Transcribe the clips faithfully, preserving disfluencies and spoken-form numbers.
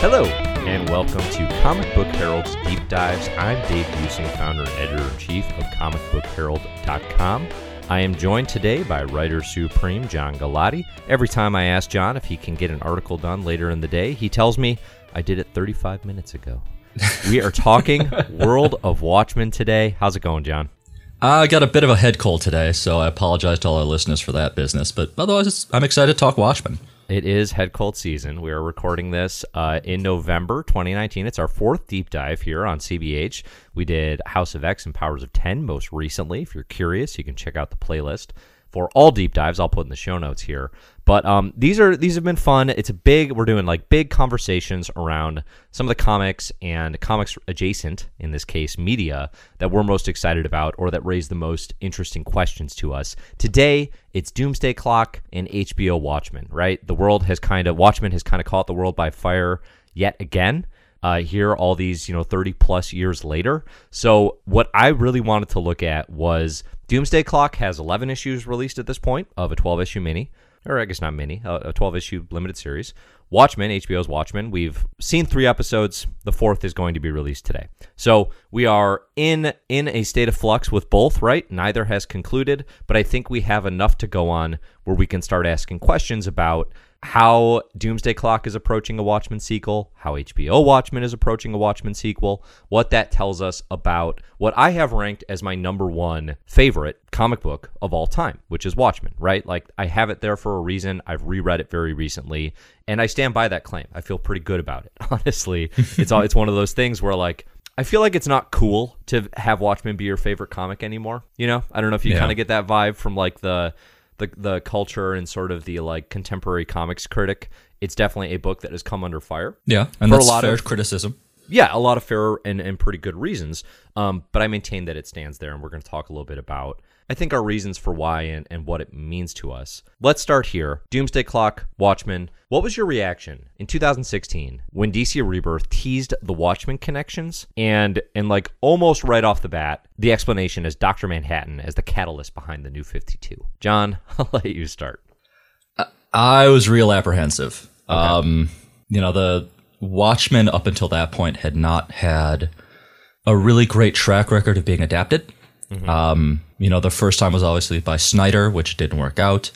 Hello, and welcome to Comic Book Herald's Deep Dives. I'm Dave Houston, founder and editor-in-chief of comic book herald dot com. I am joined today by writer supreme John Gallati. Every time I ask John if he can get an article done later in the day, he tells me, I did it thirty-five minutes ago. We are talking World of Watchmen today. How's it going, John? I got a bit of a head cold today, so I apologize to all our listeners for that business. But otherwise, it's, I'm excited to talk Watchmen. It is head cold season. We are recording this uh, in November twenty nineteen. It's our fourth deep dive here on C B H. We did House of X and Powers of ten most recently. If you're curious, you can check out the playlist for all deep dives. I'll put in the show notes here. But um, these are these have been fun. It's a big, we're doing like big conversations around some of the comics and comics adjacent, in this case, media that we're most excited about or that raise the most interesting questions to us. Today, it's Doomsday Clock and H B O Watchmen, right? The world has kind of, Watchmen has kind of caught the world by fire yet again. Uh, here, all these, you know, thirty plus years later. So what I really wanted to look at was Doomsday Clock has eleven issues released at this point of a twelve issue mini, or I guess not mini, a twelve issue limited series. Watchmen, H B O's Watchmen. We've seen three episodes. The fourth is going to be released today. So we are in in a state of flux with both, right? Neither has concluded, but I think we have enough to go on where we can start asking questions about how Doomsday Clock is approaching a Watchmen sequel, how H B O Watchmen is approaching a Watchmen sequel, what that tells us about what I have ranked as my number one favorite comic book of all time, which is Watchmen, right? Like, I have it there for a reason. I've reread it very recently, and I stand by that claim. I feel pretty good about it, honestly. It's all, it's one of those things where, like, I feel like it's not cool to have Watchmen be your favorite comic anymore, you know? I don't know if you yeah. kind of get that vibe from, like, the... the the culture and sort of the like contemporary comics critic. It's definitely a book that has come under fire. Yeah, and that's a lot of criticism. Yeah, a lot of fair and, and pretty good reasons. Um, but I maintain that it stands there, and we're going to talk a little bit about, I think, our reasons for why and, and what it means to us. Let's start here. Doomsday Clock, Watchmen. What was your reaction in two thousand sixteen when D C Rebirth teased the Watchmen connections? And, and like almost right off the bat, the explanation is Doctor Manhattan as the catalyst behind the New fifty-two. John, I'll let you start. I was real apprehensive. Okay. Um, you know, the Watchmen up until that point had not had a really great track record of being adapted. Mm-hmm. Um, you know, the first time was obviously by Snyder, which didn't work out.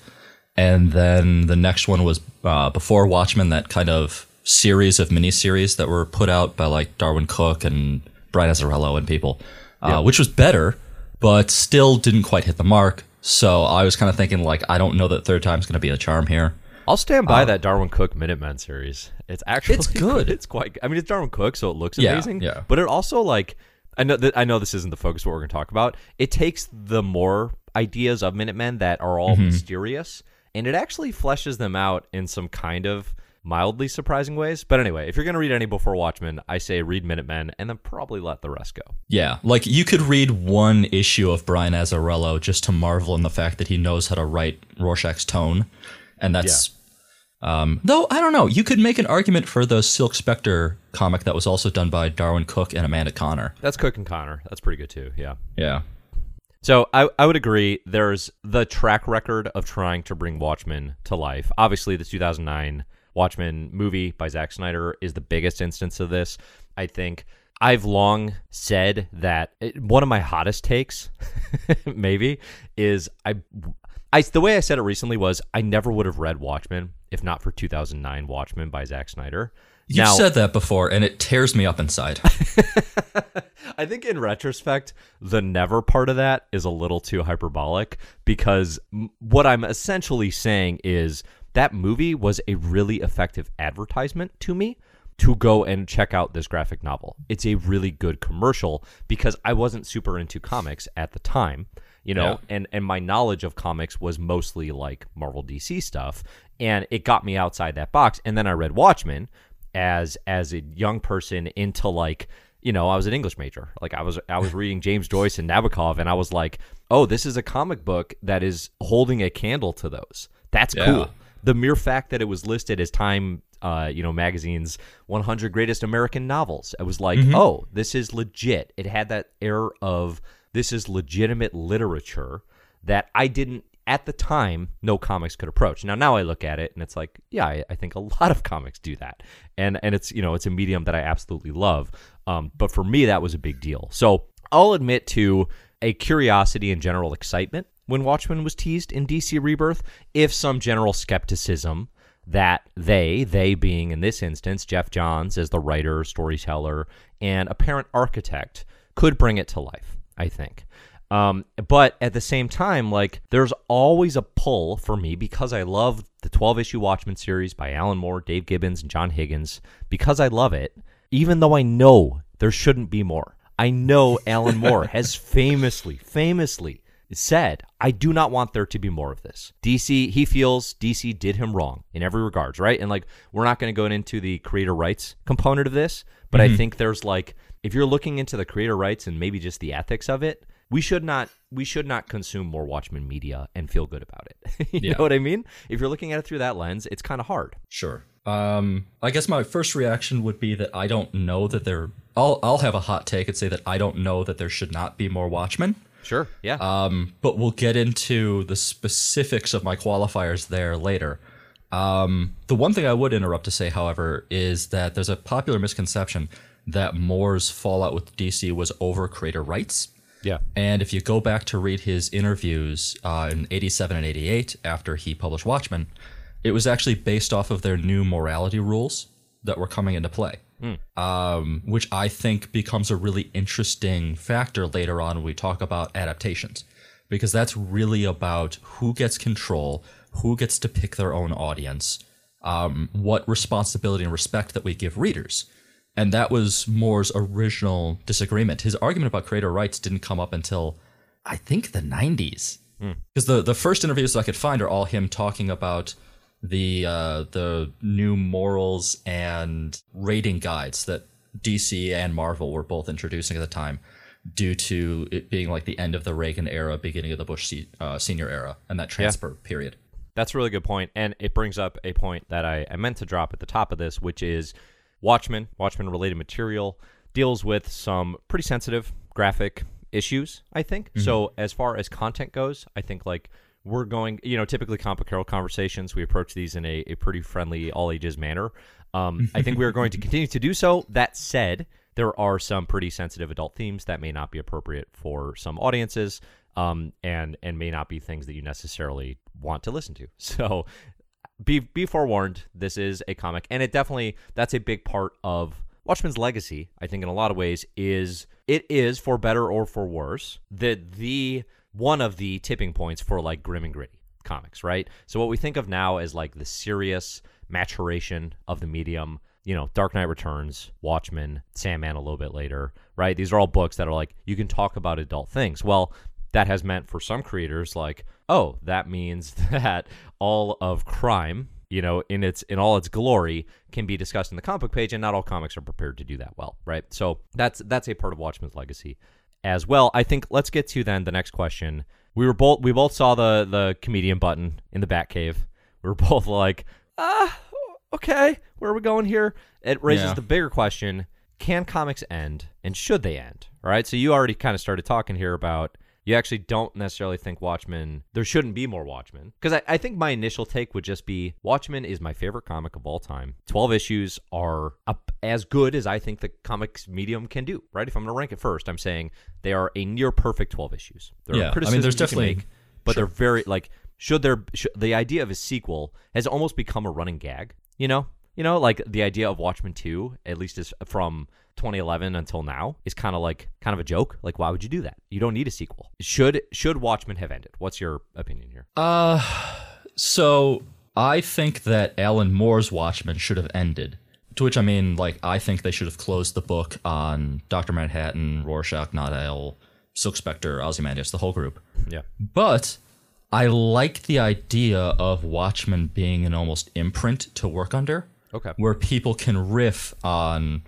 And then the next one was uh, before Watchmen, that kind of series of miniseries that were put out by like Darwyn Cooke and Brian Azzarello and people, uh, yeah. which was better, but still didn't quite hit the mark. So I was kind of thinking, like, I don't know that third time's going to be a charm here. I'll stand by um, that Darwyn Cooke Minutemen series. It's actually it's good. It's quite. I mean, it's Darwyn Cooke, so it looks yeah, amazing. Yeah. But it also, like, I know that I know this isn't the focus of what we're going to talk about. It takes the more ideas of Minutemen that are all mm-hmm. mysterious, and it actually fleshes them out in some kind of mildly surprising ways. But anyway, if you're going to read any before Watchmen, I say read Minutemen and then probably let the rest go. Yeah, like you could read one issue of Brian Azzarello just to marvel in the fact that he knows how to write Rorschach's tone. And that's, yeah. um, though, I don't know, you could make an argument for the Silk Spectre comic that was also done by Darwyn Cooke and Amanda Connor. That's Cooke and Connor. That's pretty good, too. Yeah. Yeah. So I, I would agree. There's the track record of trying to bring Watchmen to life. Obviously, the two thousand nine Watchmen movie by Zack Snyder is the biggest instance of this, I think. I've long said that it, one of my hottest takes, maybe, is I... I, the way I said it recently was, I never would have read Watchmen if not for two thousand nine Watchmen by Zack Snyder. You said that before, and it tears me up inside. I think in retrospect, the never part of that is a little too hyperbolic, because what I'm essentially saying is that movie was a really effective advertisement to me to go and check out this graphic novel. It's a really good commercial because I wasn't super into comics at the time. You know, yeah. and, and my knowledge of comics was mostly like Marvel D C stuff, and it got me outside that box. And then I read Watchmen as as a young person into, like, you know, I was an English major. Like I was I was reading James Joyce and Nabokov, and I was like, oh, this is a comic book that is holding a candle to those. That's yeah. cool. The mere fact that it was listed as Time, uh, you know, magazine's one hundred Greatest American Novels, I was like, mm-hmm. oh, this is legit. It had that air of, this is legitimate literature that I didn't at the time, no comics could approach. Now, now I look at it and it's like, yeah, I, I think a lot of comics do that. And and it's, you know, it's a medium that I absolutely love. Um, but for me, that was a big deal. So I'll admit to a curiosity and general excitement when Watchmen was teased in D C Rebirth, if some general skepticism that they, they being in this instance, Geoff Johns as the writer, storyteller, and apparent architect, could bring it to life, I think. Um, but at the same time, like, there's always a pull for me, because I love the twelve-issue Watchmen series by Alan Moore, Dave Gibbons, and John Higgins, because I love it, even though I know there shouldn't be more. I know Alan Moore has famously, famously said, I do not want there to be more of this. D C, he feels D C did him wrong in every regards, right? And, like, we're not going to go into the creator rights component of this, but mm-hmm. I think there's, like, if you're looking into the creator rights and maybe just the ethics of it, We should not we should not consume more Watchmen media and feel good about it. you yeah. know what I mean? If you're looking at it through that lens, it's kind of hard. Sure. Um, I guess my first reaction would be that I don't know that there... I'll, I'll have a hot take and say that I don't know that there should not be more Watchmen. Sure, yeah. Um, but we'll get into the specifics of my qualifiers there later. Um, the one thing I would interrupt to say, however, is that there's a popular misconception that Moore's fallout with D C was over creator rights. Yeah. And if you go back to read his interviews uh, in eighty-seven and eighty-eight, after he published Watchmen, it was actually based off of their new morality rules that were coming into play, mm. um, which I think becomes a really interesting factor later on when we talk about adaptations, because that's really about who gets control, who gets to pick their own audience, um, what responsibility and respect that we give readers. And that was Moore's original disagreement. His argument about creator rights didn't come up until, I think, the nineties. Because mm. the, the first interviews I could find are all him talking about the uh, the new morals and rating guides that D C and Marvel were both introducing at the time, due to it being like the end of the Reagan era, beginning of the Bush se- uh, senior era, and that transfer yeah. period. That's a really good point. And it brings up a point that I, I meant to drop at the top of this, which is... Watchmen, Watchmen-related material, deals with some pretty sensitive graphic issues, I think. Mm-hmm. So as far as content goes, I think, like, we're going, you know, typically Comic Herald conversations, we approach these in a, a pretty friendly, all-ages manner. Um, I think we are going to continue to do so. That said, there are some pretty sensitive adult themes that may not be appropriate for some audiences, um, and, and may not be things that you necessarily want to listen to. So... Be be forewarned, this is a comic, and it definitely, that's a big part of Watchmen's legacy, I think, in a lot of ways, is it is, for better or for worse, the, the one of the tipping points for, like, grim and gritty comics, right? So what we think of now as, like, the serious maturation of the medium, you know, Dark Knight Returns, Watchmen, Sandman a little bit later, right? These are all books that are, like, you can talk about adult things. Well, that has meant for some creators, like, oh, that means that all of crime, you know, in its in all its glory, can be discussed in the comic book page, and not all comics are prepared to do that well, right? So that's that's a part of Watchmen's legacy as well. I think let's get to then the next question. We were both we both saw the the comedian button in the Batcave. We were both like, ah, okay, where are we going here? It raises yeah. the bigger question: can comics end, and should they end? All right. So you already kind of started talking here about. You actually don't necessarily think Watchmen, there shouldn't be more Watchmen. Because I, I think my initial take would just be, Watchmen is my favorite comic of all time. twelve issues are up as good as I think the comics medium can do, right? If I'm going to rank it first, I'm saying they are a near perfect twelve issues. There yeah, are criticisms I mean, there's definitely, you can make, but sure. they're very, like, should there, should, the idea of a sequel has almost become a running gag, you know? You know, like, the idea of Watchmen two, at least is from twenty eleven until now, is kind of like kind of a joke. Like, why would you do that? You don't need a sequel. Should should Watchmen have ended? What's your opinion here? Uh, so I think that Alan Moore's Watchmen should have ended. To which I mean, like, I think they should have closed the book on Doctor Manhattan, Rorschach, Nod-El, Silk Spectre, Ozymandias, the whole group. Yeah. But I like the idea of Watchmen being an almost imprint to work under. Okay. Where people can riff on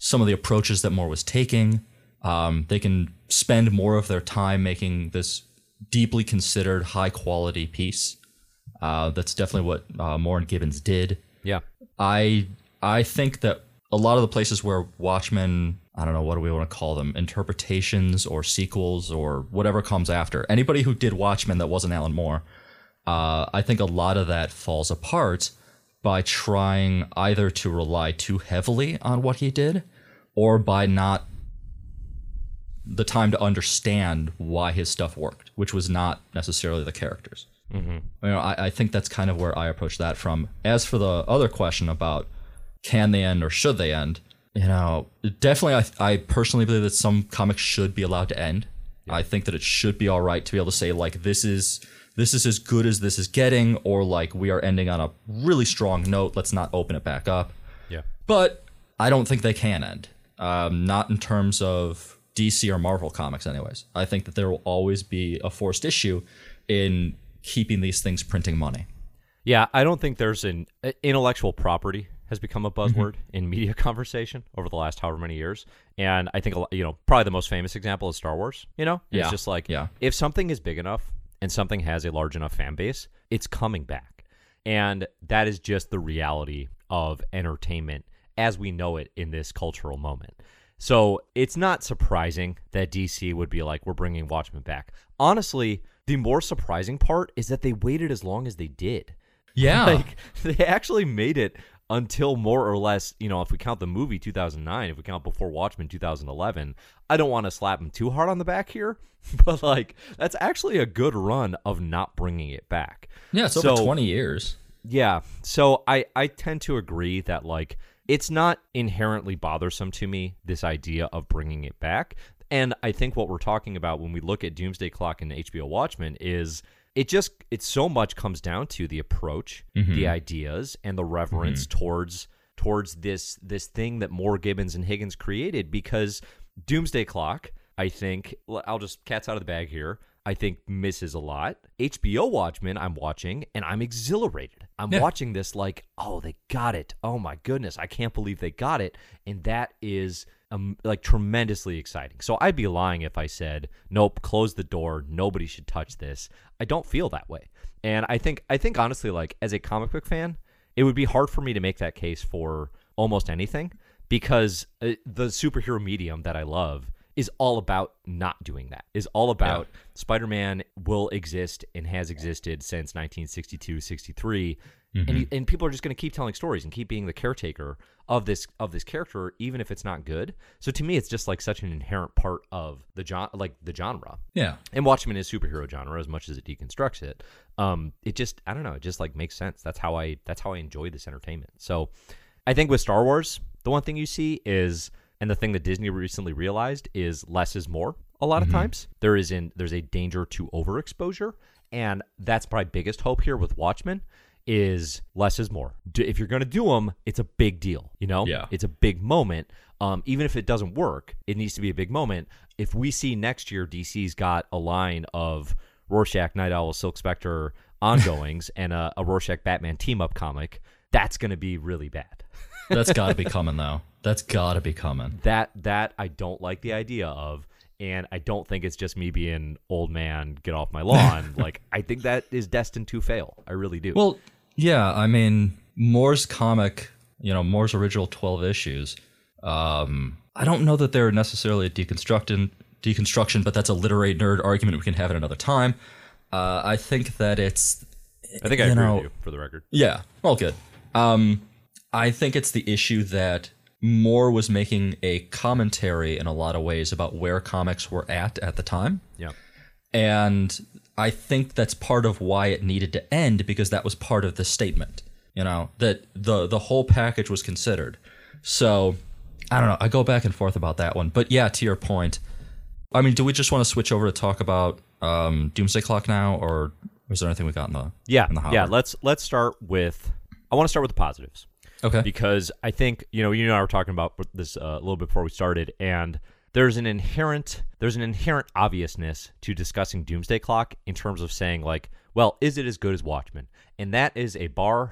some of the approaches that Moore was taking. Um, they can spend more of their time making this deeply considered, high-quality piece. Uh, that's definitely what uh, Moore and Gibbons did. Yeah. I I think that a lot of the places where Watchmen, I don't know, what do we want to call them, interpretations or sequels or whatever comes after, anybody who did Watchmen that wasn't Alan Moore Uh, I think a lot of that falls apart by trying either to rely too heavily on what he did or by not the time to understand why his stuff worked, which was not necessarily the characters. Mm-hmm. You know, I, I think that's kind of where I approach that from. As for the other question about can they end or should they end, you know, definitely I, I personally believe that some comics should be allowed to end. Yeah. I think that it should be all right to be able to say, like, this is this is as good as this is getting, or like, we are ending on a really strong note. Let's not open it back up. Yeah. But I don't think they can end, um, not in terms of D C or Marvel comics anyways. I think that there will always be a forced issue in keeping these things printing money. Yeah, I don't think there's an intellectual property has become a buzzword mm-hmm. in media conversation over the last however many years. And I think, you know, probably the most famous example is Star Wars. You know, yeah. It's just like, yeah. if something is big enough and something has a large enough fan base, it's coming back. And that is just the reality of entertainment as we know it in this cultural moment. So it's not surprising that D C would be like, we're bringing Watchmen back. Honestly, the more surprising part is that they waited as long as they did. Yeah. Like, they actually made it until more or less, you know, if we count the movie two thousand nine, if we count before Watchmen two thousand eleven, I don't want to slap them too hard on the back here, but like, that's actually a good run of not bringing it back. Yeah, it's so, over twenty years. Yeah. So I, I tend to agree that like, it's not inherently bothersome to me, this idea of bringing it back. And I think what we're talking about when we look at Doomsday Clock and H B O Watchmen is it just, it so much comes down to the approach, mm-hmm. the ideas, and the reverence mm-hmm. towards towards this this thing that Moore, Gibbons, and Higgins created. Because Doomsday Clock, I think, I'll just cat's out of the bag here, I think misses a lot. H B O Watchmen, I'm watching, and I'm exhilarated. I'm yeah. watching this like, oh, they got it. Oh, my goodness. I can't believe they got it. And that is um, like tremendously exciting. So I'd be lying if I said, nope, close the door. Nobody should touch this. I don't feel that way. And I think, I think honestly, like as a comic book fan, it would be hard for me to make that case for almost anything because uh, the superhero medium that I love is all about not doing that, is all about yeah. Spider-Man will exist and has existed since nineteen sixty-two, sixty-three, mm-hmm. and, and people are just going to keep telling stories and keep being the caretaker of this of this character, even if it's not good. So to me, it's just like such an inherent part of the genre, like the genre. Yeah. And Watchmen is superhero genre as much as it deconstructs it. Um, it just, I don't know, it just like makes sense. That's how I that's how I enjoy this entertainment. So I think with Star Wars, the one thing you see is, and the thing that Disney recently realized is less is more a lot of mm-hmm. times. There is in there's a danger to overexposure, and that's my biggest hope here with Watchmen is less is more. D- if you're going to do them, it's a big deal, you know? Yeah. It's a big moment. Um, even if it doesn't work, it needs to be a big moment. If we see next year D C's got a line of Rorschach, Night Owl, Silk Spectre ongoings and a, a Rorschach Batman team-up comic, that's going to be really bad. That's got to be coming, though. That's got to be coming. That that I don't like the idea of, and I don't think it's just me being old man, get off my lawn. Like, I think that is destined to fail. I really do. Well, yeah, I mean, Moore's comic, you know, Moore's original twelve issues, um, I don't know that they're necessarily a deconstruction, deconstruction, but that's a literary nerd argument we can have at another time. Uh, I think that it's... I think I agree know, with you, for the record. Yeah, all good. Um, I think it's the issue that Moore was making a commentary in a lot of ways about where comics were at at the time. Yeah. And I think that's part of why it needed to end, because that was part of the statement, you know, that the the whole package was considered. So, I don't know. I go back and forth about that one. But yeah, to your point, I mean, do we just want to switch over to talk about um, Doomsday Clock now, or is there anything we got in the yeah in the hopper? Yeah, let's let's start with, I want to start with the positives. Okay. Because I think, you know, you and I were talking about this uh, a little bit before we started, and there's an inherent there's an inherent obviousness to discussing Doomsday Clock in terms of saying, like, well, is it as good as Watchmen? And that is a bar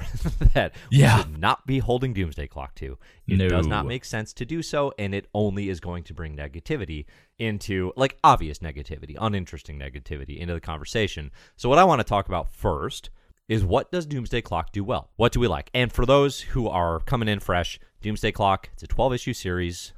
that yeah. we should not be holding Doomsday Clock to. It no. does not make sense to do so, and it only is going to bring negativity into, like, obvious negativity, uninteresting negativity into the conversation. So what I want to talk about first is what does Doomsday Clock do well? What do we like? And for those who are coming in fresh, Doomsday Clock, it's a twelve-issue series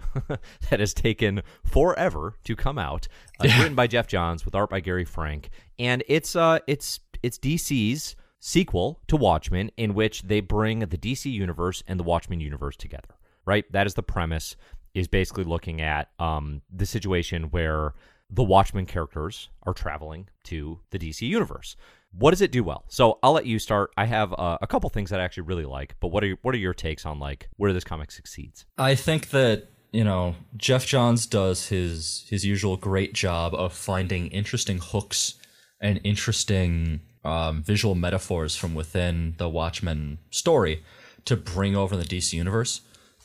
that has taken forever to come out. Uh, yeah. Written by Geoff Johns with art by Gary Frank. And it's uh, it's it's D C's sequel to Watchmen, in which they bring the D C universe and the Watchmen universe together, right? That is the premise, is basically looking at um, the situation where the Watchmen characters are traveling to the D C universe. What does it do well? So I'll let you start. I have uh, a couple things that I actually really like, but what are your, what are your takes on like where this comic succeeds? I think that, you know, Geoff Johns does his his usual great job of finding interesting hooks and interesting um, visual metaphors from within the Watchmen story to bring over the D C universe.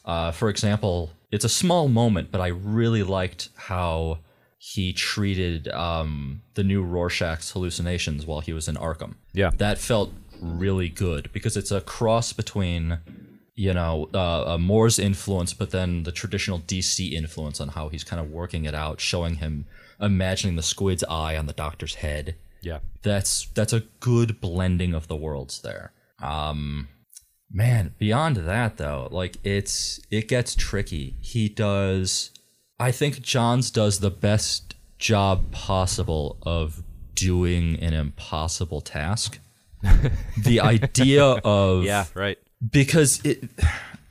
Uh, for example, it's a small moment, but I really liked how he treated um, the new Rorschach's hallucinations while he was in Arkham. Yeah. That felt really good because it's a cross between, you know, uh, Moore's influence, but then the traditional D C influence on how he's kind of working it out, showing him imagining the squid's eye on the doctor's head. Yeah. That's that's a good blending of the worlds there. Um, man, beyond that, though, like it's it gets tricky. He does... I think Johns does the best job possible of doing an impossible task. The idea of... Yeah, right. Because it,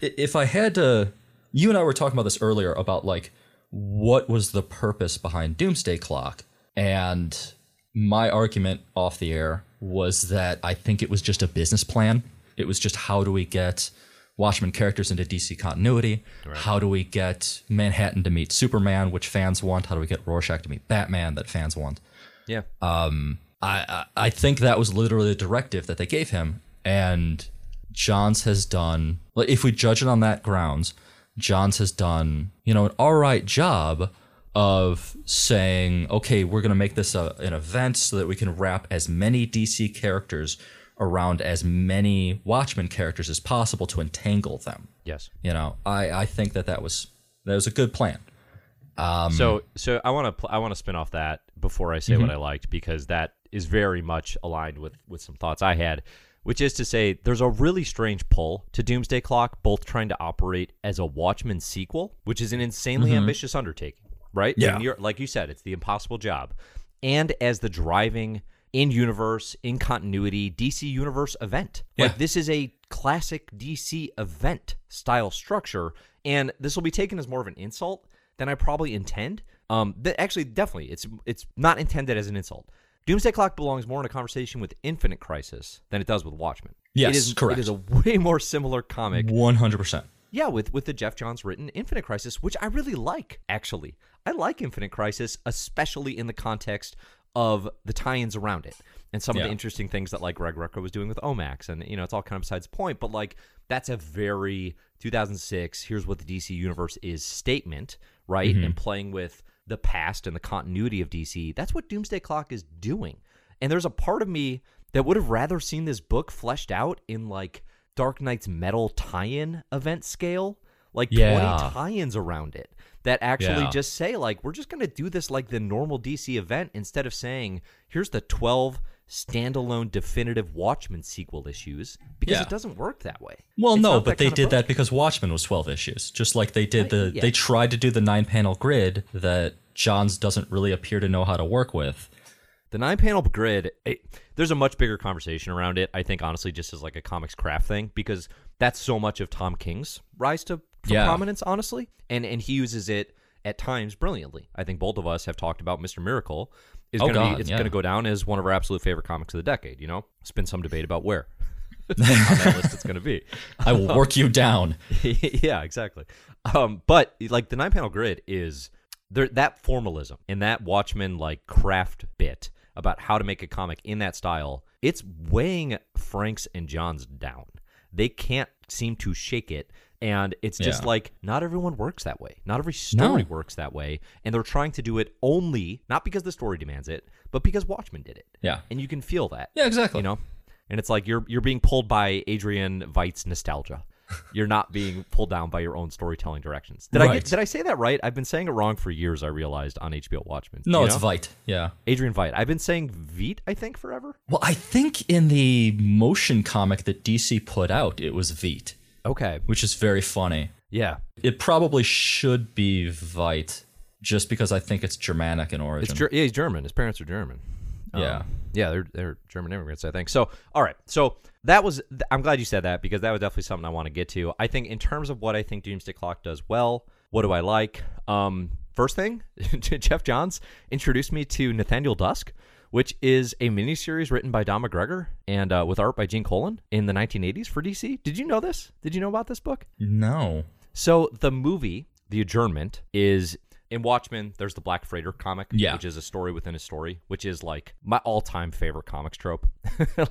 if I had to... You and I were talking about this earlier about, like, what was the purpose behind Doomsday Clock? And my argument off the air was that I think it was just a business plan. It was just, how do we get Watchmen characters into D C continuity? Right. How do we get Manhattan to meet Superman, which fans want? How do we get Rorschach to meet Batman, that fans want? Yeah. Um, I, I think that was literally the directive that they gave him. And Johns has done, if we judge it on that grounds, Johns has done, you know, an all right job of saying, okay, we're going to make this a, an event so that we can wrap as many D C characters around as many Watchmen characters as possible to entangle them. Yes. You know, I, I think that that was that was a good plan. Um, so so I want to pl- I want to spin off that before I say mm-hmm. what I liked, because that is very much aligned with, with some thoughts I had, which is to say there's a really strange pull to Doomsday Clock, both trying to operate as a Watchmen sequel, which is an insanely mm-hmm. ambitious undertaking, right? Yeah. And you're, like you said, it's the impossible job. And as the driving... in-universe, in-continuity, D C Universe event. Yeah. Like, this is a classic D C event-style structure, and this will be taken as more of an insult than I probably intend. Um, th- actually, definitely, it's it's not intended as an insult. Doomsday Clock belongs more in a conversation with Infinite Crisis than it does with Watchmen. Yes, it is, correct. It is a way more similar comic. one hundred percent. Yeah, with, with the Geoff Johns written Infinite Crisis, which I really like, actually. I like Infinite Crisis, especially in the context of the tie-ins around it and some yeah. of the interesting things that like Greg Rucka was doing with Omax, and you know, it's all kind of besides the point, but like that's a very two thousand six here's what the D C universe is statement, right? Mm-hmm. And playing with the past and the continuity of D C. That's what Doomsday Clock is doing, and there's a part of me that would have rather seen this book fleshed out in like Dark Knight's metal tie-in event scale, like yeah. twenty tie-ins around it that actually yeah. just say, like, we're just going to do this like the normal D C event instead of saying, here's the twelve standalone definitive Watchmen sequel issues, because yeah. it doesn't work that way. Well, it's no, but they did that because Watchmen was twelve issues, just like they did the, yeah. they tried to do the nine-panel grid that Johns doesn't really appear to know how to work with. The nine-panel grid, it, there's a much bigger conversation around it, I think, honestly, just as like a comics craft thing, because that's so much of Tom King's rise to yeah. prominence, honestly, and and he uses it at times brilliantly. I think both of us have talked about Mister Miracle. Is oh, gonna God, be, it's yeah. going to go down as one of our absolute favorite comics of the decade, you know? It's been some debate about where on that list it's going to be. I will work you down. Yeah, exactly. Um, but like the nine-panel grid is there, that formalism and that Watchmen like craft bit about how to make a comic in that style, it's weighing Frank's and John's down. They can't seem to shake it. And it's just yeah. like, not everyone works that way. Not every story no. works that way. And they're trying to do it only, not because the story demands it, but because Watchmen did it. Yeah. And you can feel that. Yeah, exactly. You know? And it's like, you're you're being pulled by Adrian Veidt's nostalgia. You're not being pulled down by your own storytelling directions. Did right. I get, did I say that right? I've been saying it wrong for years, I realized, on H B O Watchmen. No, you it's know? Veidt. Yeah. Adrian Veidt. I've been saying Veidt, I think, forever. Well, I think in the motion comic that D C put out, it was Veidt. Okay. Which is very funny. Yeah. It probably should be Veidt, just because I think it's Germanic in origin. It's ger- yeah, he's German. His parents are German. Yeah. Um, yeah, they're they're German immigrants, I think. So, all right. So that was, I'm glad you said that, because that was definitely something I want to get to. I think in terms of what I think Doomsday Clock does well, what do I like? Um, first thing, Geoff Johns introduced me to Nathaniel Dusk, which is a miniseries written by Don McGregor and uh, with art by Gene Colan in the nineteen eighties for D C. Did you know this? Did you know about this book? No. So the movie, The Adjournment, is... In Watchmen, there's the Black Freighter comic, yeah. which is a story within a story, which is like my all-time favorite comics trope.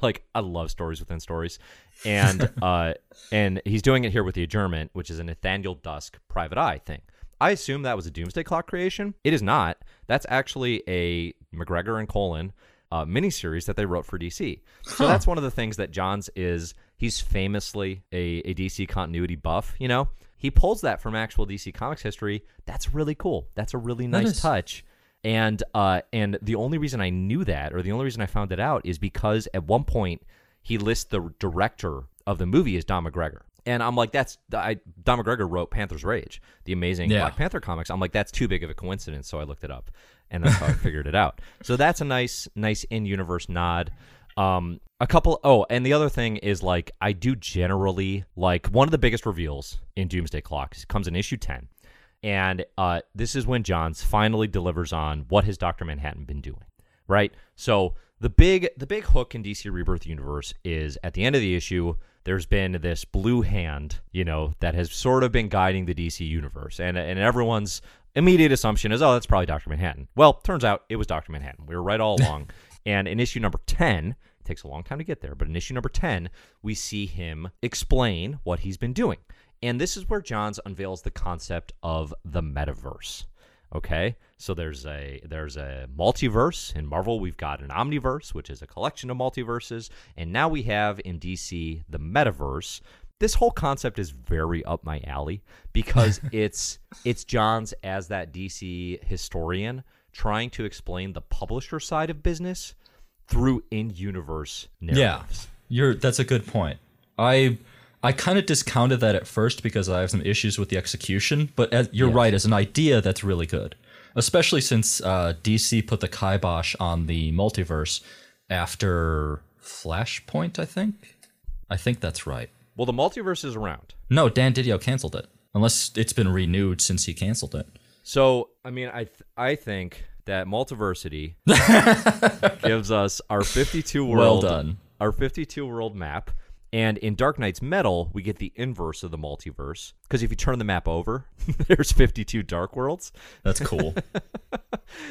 Like, I love stories within stories. And uh, and he's doing it here with The Adjournment, which is a Nathaniel Dusk Private Eye thing. I assume that was a Doomsday Clock creation. It is not. That's actually a McGregor and Colan uh, miniseries that they wrote for D C. Huh. So that's one of the things that Johns is, he's famously a, a D C continuity buff, you know? He pulls that from actual D C Comics history. That's really cool. That's a really nice is... touch. And uh, and the only reason I knew that, or the only reason I found it out, is because at one point he lists the director of the movie as Don McGregor. And I'm like, that's I, Don McGregor wrote Panther's Rage, the amazing yeah. Black Panther comics. I'm like, that's too big of a coincidence. So I looked it up, and that's how I figured it out. So that's a nice, nice in-universe nod. Um, a couple, oh, and the other thing is, like, I do generally, like, one of the biggest reveals in Doomsday Clock comes in issue ten, and uh, this is when Johns finally delivers on what has Doctor Manhattan been doing, right? So the big, the big hook in D C Rebirth Universe is at the end of the issue, there's been this blue hand, you know, that has sort of been guiding the D C Universe, and and everyone's immediate assumption is, oh, that's probably Doctor Manhattan. Well, turns out it was Doctor Manhattan. We were right all along. And in issue number ten, it takes a long time to get there, but in issue number ten, we see him explain what he's been doing. And this is where Johns unveils the concept of the metaverse. Okay, so there's a there's a multiverse. In Marvel, we've got an omniverse, which is a collection of multiverses. And now we have in D C the metaverse. This whole concept is very up my alley because it's it's Johns as that D C historian trying to explain the publisher side of business through in-universe narratives. Yeah, you're, that's a good point. I I kind of discounted that at first because I have some issues with the execution, but as, you're yes. right, as an idea, that's really good. Especially since uh, D C put the kibosh on the multiverse after Flashpoint, I think? I think that's right. Well, the multiverse is around. No, Dan Didio canceled it. Unless it's been renewed since he canceled it. So, I mean, I th- I think that multiversity gives us our fifty-two world, well done. Our fifty-two world map, and in Dark Knight's Metal, we get the inverse of the multiverse because if you turn the map over, there's fifty-two dark worlds. That's cool.